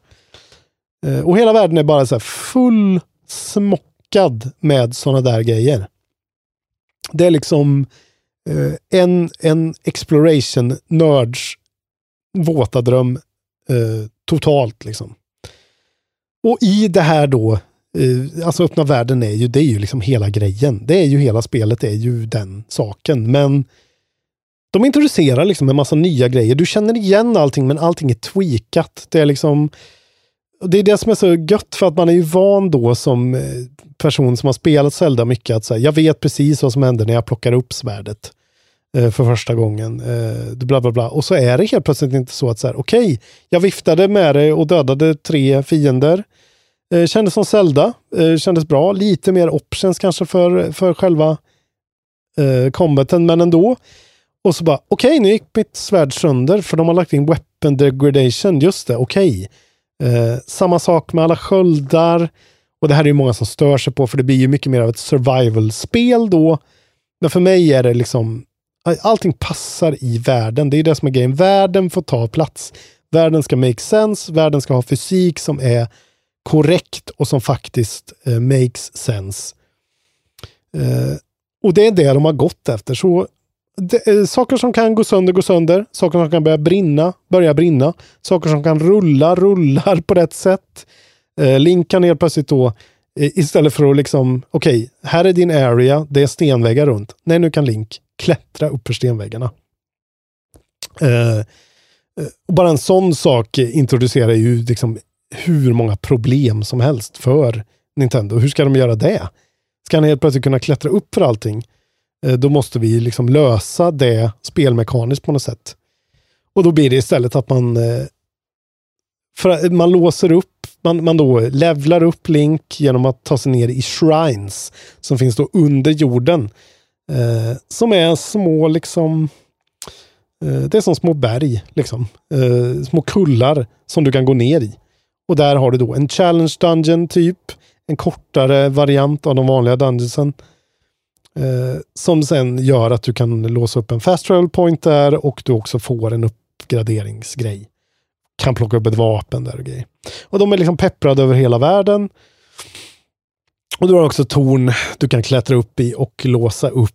och hela världen är bara så här full smockad med såna där grejer. Det är liksom en exploration-nörds våta dröm totalt liksom. Och i det här då, alltså öppna världen är ju, det är ju liksom hela grejen. Det är ju hela spelet, det är ju den saken. Men de introducerar liksom en massa nya grejer. Du känner igen allting, men allting är tweakat. Det är liksom, det är det som är så gött, för att man är ju van då som person som har spelat Zelda mycket att säga, jag vet precis vad som händer när jag plockar upp svärdet för första gången. Bla bla bla. Och så är det helt plötsligt inte så att så här, okej, jag viftade med det och dödade 3 fiender. Kändes som Zelda. Kändes bra. Lite mer options kanske för själva combaten, men ändå. Och så bara, okej, nu gick mitt svärd sönder för de har lagt in weapon degradation. Just det, okej. Samma sak med alla sköldar. Och det här är ju många som stör sig på, för det blir ju mycket mer av ett survival-spel då. Men för mig är det liksom, allting passar i världen. Det är ju det som är grejen. Världen får ta plats. Världen ska make sense. Världen ska ha fysik som är korrekt och som faktiskt makes sense. Och det är det de har gått efter. Så saker som kan gå sönder. Saker som kan börja brinna. Saker som kan rullar på rätt sätt. Link kan helt plötsligt då, istället för att liksom, okej, här är din area, det är stenväggar runt. Nej, nu kan Link klättra upp för stenväggarna. Och bara en sån sak introducerar ju liksom hur många problem som helst för Nintendo. Hur ska de göra det? Ska han helt plötsligt kunna klättra upp för allting? Då måste vi liksom lösa det spelmekaniskt på något sätt. Och då blir det istället att man låser upp, man då levlar upp Link genom att ta sig ner i shrines som finns då under jorden. Som är små liksom, det är som små berg liksom. Små kullar som du kan gå ner i. Och där har du då en challenge dungeon typ. En kortare variant av de vanliga dungeonsen. Som sen gör att du kan låsa upp en fast travel point där. Och du också får en uppgraderingsgrej. Kan plocka upp ett vapen där och grejer. Och de är liksom pepprade över hela världen. Och du har också torn du kan klättra upp i och låsa upp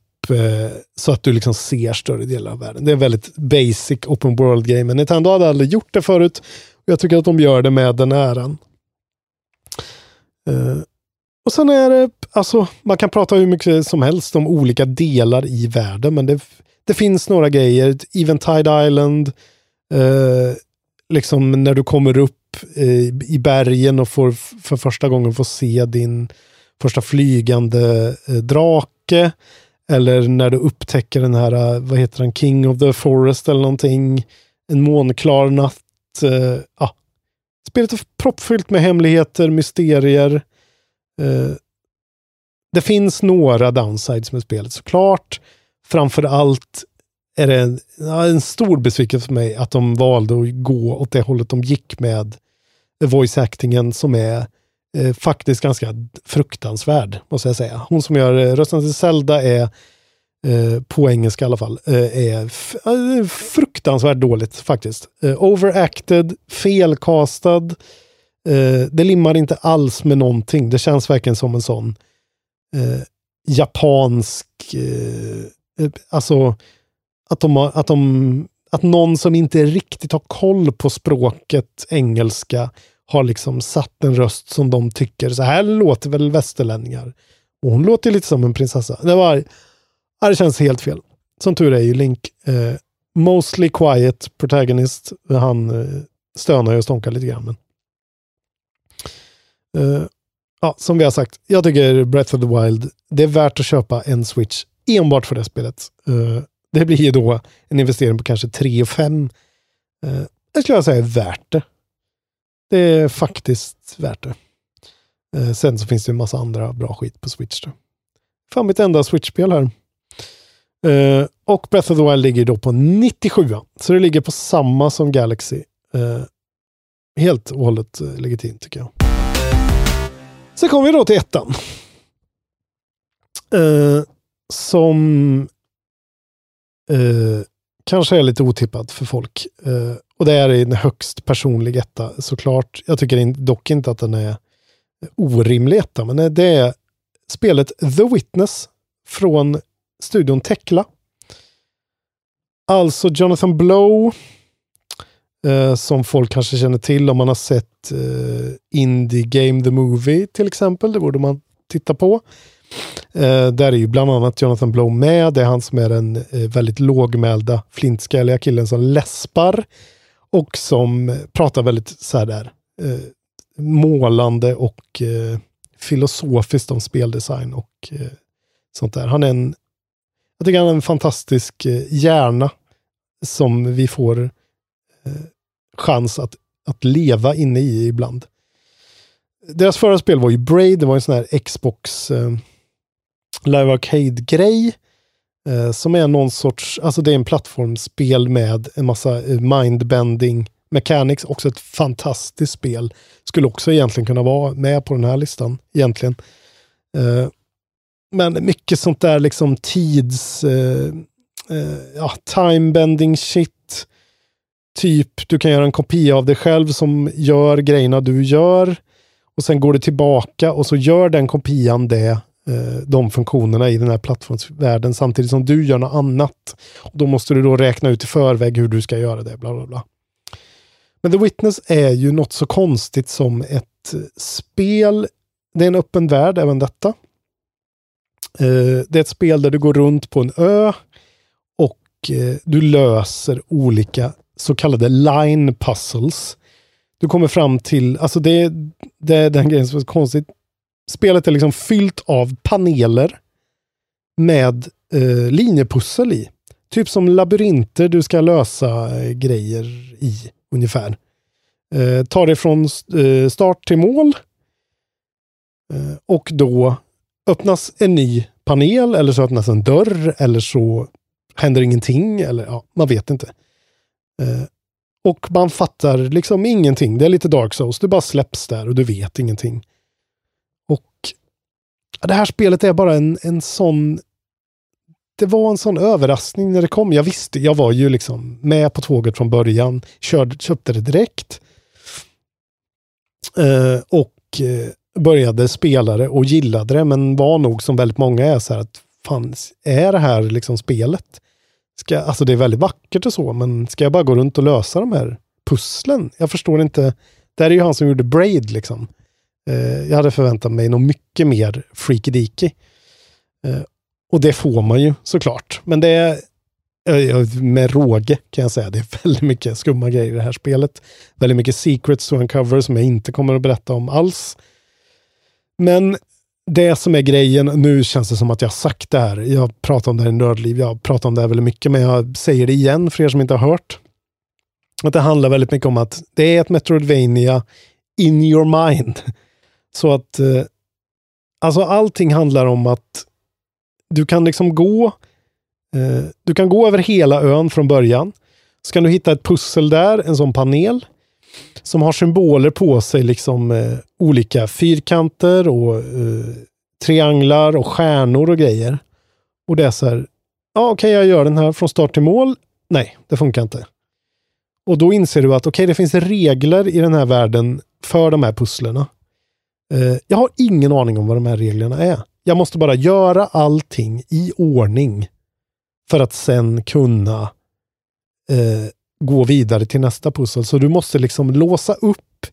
så att du liksom ser större delar av världen. Det är väldigt basic open world-game. Men Nintendo hade aldrig gjort det förut. Och jag tycker att de gör det med den äran. Och sen är det, alltså man kan prata hur mycket som helst om olika delar i världen, men det finns några grejer. Eventide Island, liksom när du kommer upp i bergen och får för första gången få se din första flygande drake, eller när du upptäcker den här, vad heter den, King of the Forest eller någonting, en månklar natt. Spelet är proppfyllt med hemligheter, mysterier. Det finns några downsides med spelet såklart. Framförallt är det en stor besvikelse för mig att de valde att gå åt det hållet de gick med voice actingen som är faktiskt ganska fruktansvärd, måste jag säga. Hon som gör rösten till Zelda är på engelska i alla fall är fruktansvärt dåligt faktiskt. Overacted, felkastad, det limmar inte alls med någonting. Det känns verkligen som en sån japansk alltså att någon som inte riktigt har koll på språket engelska har liksom satt en röst som de tycker så här låter väl västerlänningar. Och hon låter lite som en prinsessa. Det känns helt fel. Som tur är ju Link mostly quiet protagonist. Han stönar och stonkar lite grann. Men. Som vi har sagt, jag tycker Breath of the Wild, det är värt att köpa en Switch enbart för det spelet. Det blir ju då en investering på kanske 3,5. Det skulle jag säga är värt det. Det är faktiskt värt det. Sen så finns det en massa andra bra skit på Switch då. fan mitt enda Switch-spel här. Och Breath of the Wild ligger då på 97. Så det ligger på samma som Galaxy. Helt och hållet legitimt tycker jag. Sen kommer vi då till ettan. Som kanske är lite otippad för folk. Och det är en högst personlig etta såklart. Jag tycker dock inte att den är orimlig etta. Men det är spelet The Witness från studion Tekla. Alltså Jonathan Blow, som folk kanske känner till om man har sett Indie Game The Movie till exempel. Det borde man titta på. Där är ju bland annat Jonathan Blow med. Det är han som är den väldigt lågmälda flintskalliga killen som läspar och som pratar väldigt så här där målande och filosofiskt om speldesign och sånt där. Han är jag tycker han är en fantastisk hjärna som vi får chans att leva inne i ibland. Deras förra spel var ju Braid. Det var en sån här Xbox Live Arcade-grej som är någon sorts, alltså det är en plattformsspel med en massa mindbending mechanics. Också ett fantastiskt spel. Skulle också egentligen kunna vara med på den här listan egentligen. Men mycket sånt där liksom time-bending shit. Typ, du kan göra en kopia av dig själv som gör grejerna du gör. Och sen går det tillbaka och så gör den kopian de funktionerna i den här plattformsvärlden samtidigt som du gör något annat. Och då måste du då räkna ut i förväg hur du ska göra det, bla bla bla. Men The Witness är ju något så konstigt som ett spel. Det är en öppen värld, även detta. Det är ett spel där du går runt på en ö och du löser olika så kallade line puzzles. Du kommer fram till, alltså det är den grejen som är konstigt. Spelet är liksom fyllt av paneler med linjepussel i. Typ som labyrinter du ska lösa grejer i, ungefär. Ta det från start till mål. Och då öppnas en ny panel, eller så öppnas en dörr, eller så händer ingenting, eller ja, man vet inte. Och man fattar liksom ingenting. Det är lite Dark Souls. Du bara släpps där och du vet ingenting. Och det här spelet är bara en sån... Det var en sån överraskning när det kom. Jag visste, jag var ju liksom med på tåget från början. Köpte det direkt. Och började spela det och gillade det. Men var nog som väldigt många är så här att fanns, är det här liksom spelet? Alltså det är väldigt vackert och så, men ska jag bara gå runt och lösa de här pusslen? Jag förstår inte. Där är ju han som gjorde Braid liksom. Jag hade förväntat mig något mycket mer freaky-deaky. Och det får man ju såklart. Men det är med råge kan jag säga. Det är väldigt mycket skumma grejer i det här spelet. Väldigt mycket secrets och uncover som jag inte kommer att berätta om alls. Men det som är grejen, nu känns det som att jag har sagt det här. Jag pratar om det här i Nördliv, jag pratar om det här väldigt mycket, men jag säger det igen för er som inte har hört. Att det handlar väldigt mycket om att det är ett Metroidvania in your mind. Så att alltså allting handlar om att du kan liksom gå över hela ön från början. Så kan du hitta ett pussel där, en sån panel som har symboler på sig liksom olika fyrkanter och trianglar och stjärnor och grejer. Och det är så här, ja okej, jag gör den här från start till mål. Nej, det funkar inte. Och då inser du att okej, det finns regler i den här världen för de här pusslerna. Jag har ingen aning om vad de här reglerna är. Jag måste bara göra allting i ordning för att sen kunna gå vidare till nästa pussel. Så du måste liksom låsa upp.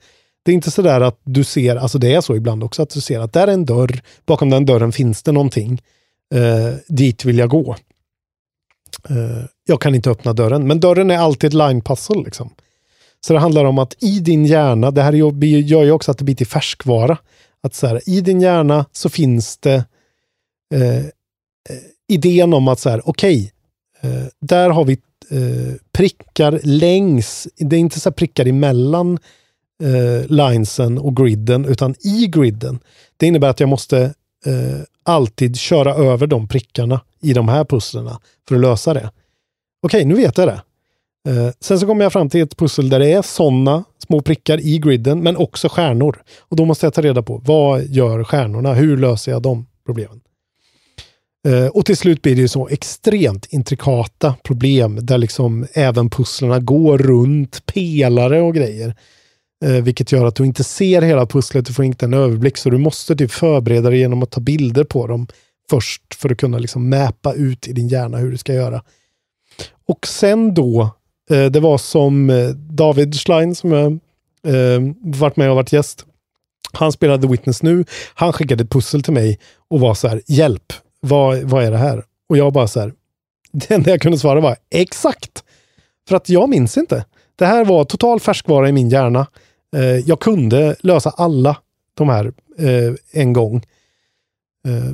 Det är inte så där att du ser, alltså det är så ibland också, att du ser att där är en dörr, bakom den dörren finns det någonting. Dit vill jag gå. Jag kan inte öppna dörren, men dörren är alltid ett line-puzzle liksom. Så det handlar om att i din hjärna, det här gör ju också att det blir till färskvara, att så här, i din hjärna så finns det idén om att så här, okej, där har vi prickar längs, det är inte så prickar emellan linesen och griden, utan i griden. Det innebär att jag måste alltid köra över de prickarna i de här pusslerna för att lösa det. Okej, nu vet jag det. Sen så kommer jag fram till ett pussel där det är sådana små prickar i griden, men också stjärnor. Och då måste jag ta reda på, vad gör stjärnorna? Hur löser jag de problemen? Och till slut blir det ju så extremt intrikata problem där liksom även pusslarna går runt pelare och grejer. Vilket gör att du inte ser hela pusslet, du får inte en överblick, så du måste typ förbereda dig genom att ta bilder på dem först för att kunna liksom mäpa ut i din hjärna hur du ska göra. Och sen då, det var som David Schlein som jag varit med och varit gäst. Han spelade Witness nu. Han skickade ett pussel till mig och var så här, hjälp, vad är det här? Och jag bara så här, det enda jag kunde svara var exakt. För att jag minns inte. Det här var total färskvara i min hjärna. Jag kunde lösa alla de här en gång.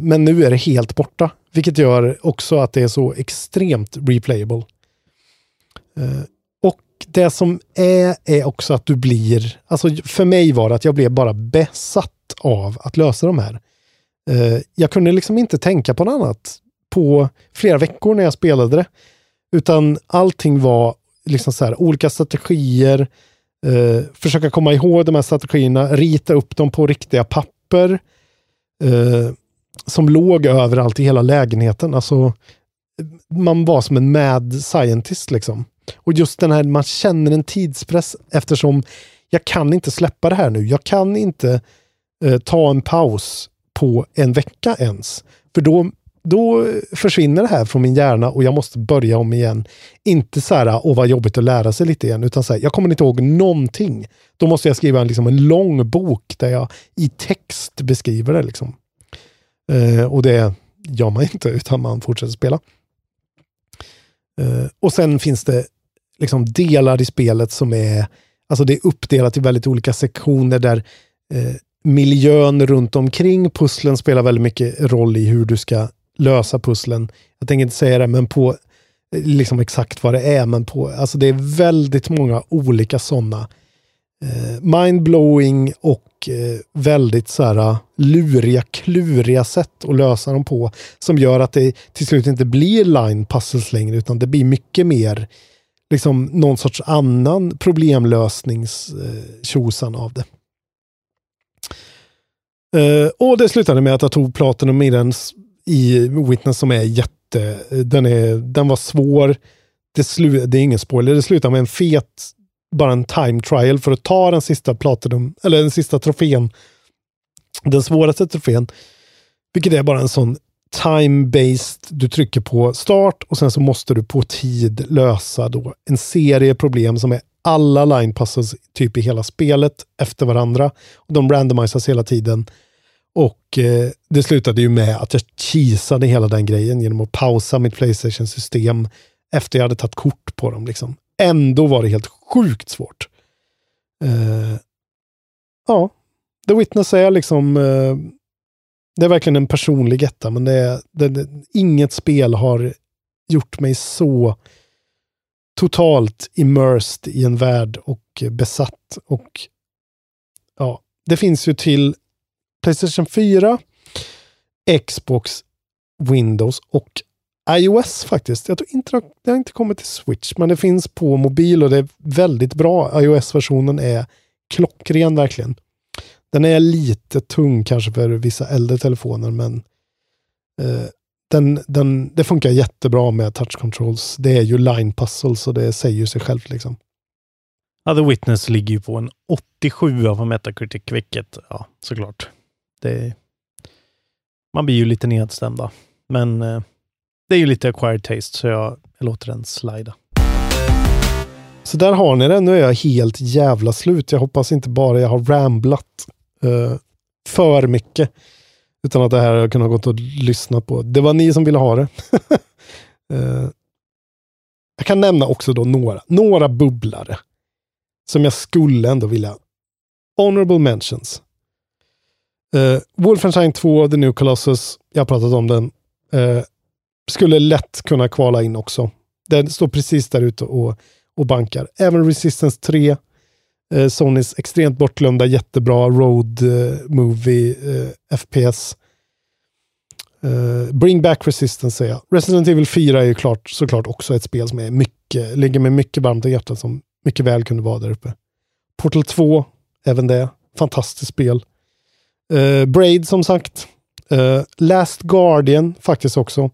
Men nu är det helt borta. Vilket gör också att det är så extremt replayable. Och det som är också att du blir... Alltså för mig var det att jag blev bara besatt av att lösa de här. Jag kunde liksom inte tänka på något annat på flera veckor när jag spelade det. Utan allting var liksom så här, olika strategier. Försöka komma ihåg de här strategierna. Rita upp dem på riktiga papper. Som låg överallt i hela lägenheten. Alltså, man var som en mad scientist liksom. Och just den här, man känner en tidspress eftersom jag kan inte släppa det här nu. Jag kan inte ta en paus på en vecka ens. För då försvinner det här från min hjärna och jag måste börja om igen. Inte så här, åh vad jobbigt att lära sig lite igen, utan så här, jag kommer inte ihåg någonting. Då måste jag skriva en lång bok där jag i text beskriver det liksom. Och det gör man inte utan man fortsätter spela. Och sen finns det liksom delar i spelet som är, alltså det är uppdelat i väldigt olika sektioner där miljön runt omkring pusslen spelar väldigt mycket roll i hur du ska lösa pusslen. Jag tänker inte säga det, men på liksom exakt vad det är, men på, alltså det är väldigt många olika sådana mindblowing och väldigt så här luriga, kluriga sätt att lösa dem på, som gör att det till slut inte blir line puzzles längre, utan det blir mycket mer liksom någon sorts annan problemlösningstjosan av det. Och det slutade med att jag tog Platinum i Witness som är den var svår. Det är ingen spoiler, det slutar med bara en time trial för att ta den sista Platinum, eller den sista trofén, den svåraste trofén, vilket är bara en sån time-based, du trycker på start och sen så måste du på tid lösa då en serie problem som är alla line puzzles typ i hela spelet efter varandra, och de randomiseras hela tiden, och det slutade ju med att jag cheesade hela den grejen genom att pausa mitt PlayStation-system efter jag hade tagit kort på dem liksom. Ändå var det helt sjukt svårt. Ja. The Witness är liksom... det är verkligen en personlig etta, men inget spel har gjort mig så totalt immersed i en värld och besatt. Och ja, det finns ju till PlayStation 4, Xbox, Windows och iOS faktiskt. Jag tror inte det har inte kommit till Switch, men det finns på mobil och det är väldigt bra. iOS-versionen är klockren verkligen. Den är lite tung kanske för vissa äldre telefoner, men det funkar jättebra med touch controls. Det är ju line puzzles och det säger ju sig självt liksom. Ja, The Witness ligger ju på en 87 av Metacritic, vilket, ja, såklart. Man blir ju lite nedstämda, men... det är ju lite acquired taste, så jag låter den slida. Så där har ni det. Nu är jag helt jävla slut. Jag hoppas inte bara jag har ramblat för mycket, utan att det här jag kunde ha gått och lyssnat på. Det var ni som ville ha det. Jag kan nämna också då några bubblare som jag skulle ändå vilja. Honorable mentions. Wolfenstein 2, The New Colossus. Jag har pratat om den. Skulle lätt kunna kvala in också. Den står precis där ute och bankar. Även Resistance 3. Sonys extremt bortglömda jättebra road movie FPS. Bring Back Resistance säger jag. Resident Evil 4 är ju klart, såklart också ett spel som är mycket, ligger med mycket varmt i hjärtat, som mycket väl kunde vara där uppe. Portal 2, även det. Fantastiskt spel. Braid som sagt. Last Guardian faktiskt också.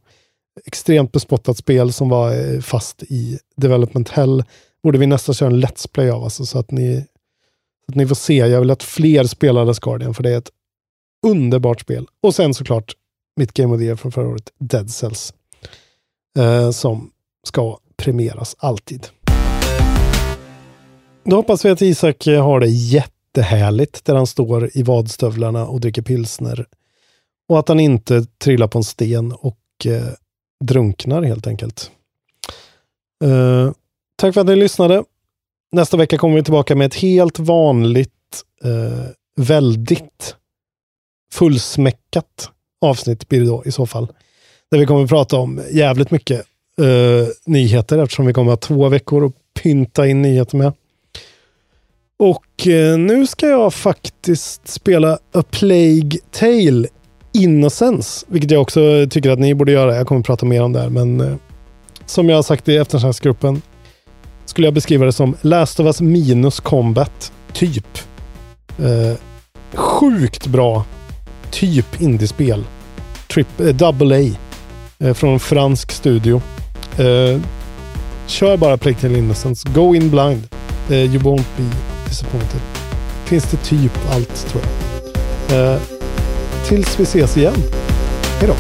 Extremt bespottat spel som var fast i Development Hell. Borde vi nästan köra en Let's Play av, alltså, så att ni får se. Jag vill att fler spelar Last Guardian, för det är ett underbart spel. Och sen såklart mitt Game of the Year från förra året, Dead Cells, som ska premieras alltid. Då hoppas vi att Isak har det jättehärligt där han står i vadstövlarna och dricker pilsner. Och att han inte trillar på en sten och drunknar helt enkelt. Tack för att ni lyssnade. Nästa vecka kommer vi tillbaka med ett helt vanligt, väldigt fullsmäckat avsnitt blir det då i så fall. Där vi kommer prata om jävligt mycket nyheter, eftersom vi kommer ha 2 veckor att pynta in nyheter med. Och nu ska jag faktiskt spela A Plague Tale Innocence, vilket jag också tycker att ni borde göra. Jag kommer prata mer om det här, men som jag har sagt i efterhandsgruppen skulle jag beskriva det som Last of Us minus combat typ. Sjukt bra typ indiespel. Double A från en fransk studio. Kör bara Plague Tale Innocence. Go in blind. You won't be disappointed. Finns det typ allt, tror jag. Tills vi ses igen. Hej då.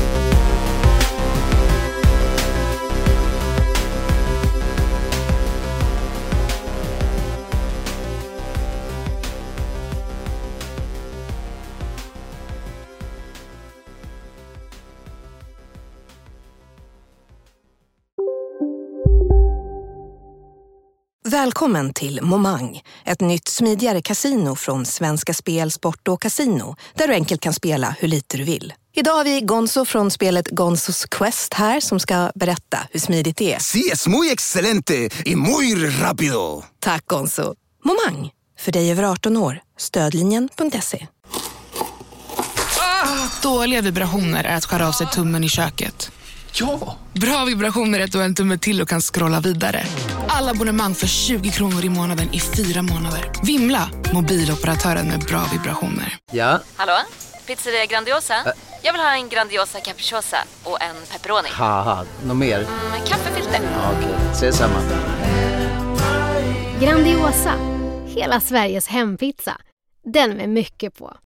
Välkommen till Momang, ett nytt smidigare kasino från Svenska Spel, Sport och Casino, där du enkelt kan spela hur lite du vill. Idag har vi Gonzo från spelet Gonzos Quest här som ska berätta hur smidigt det är. Sí, es muy excelente y muy rápido. Tack Gonzo. Momang, för dig över 18 år. Stödlinjen.se. Ah, dåliga vibrationer är att skära av sig tummen i köket. Ja! Bra vibrationer är att du har en tumme till och kan scrolla vidare. Alla abonnemang för 20 kronor i månaden i 4 månader. Vimla! Mobiloperatören med bra vibrationer. Ja? Hallå? Pizzeria Grandiosa? Jag vill ha en Grandiosa capriciosa och en pepperoni. Haha, något mer? Kaffefilter. Ja, okej, ses samma. Grandiosa, hela Sveriges hempizza. Den med mycket på.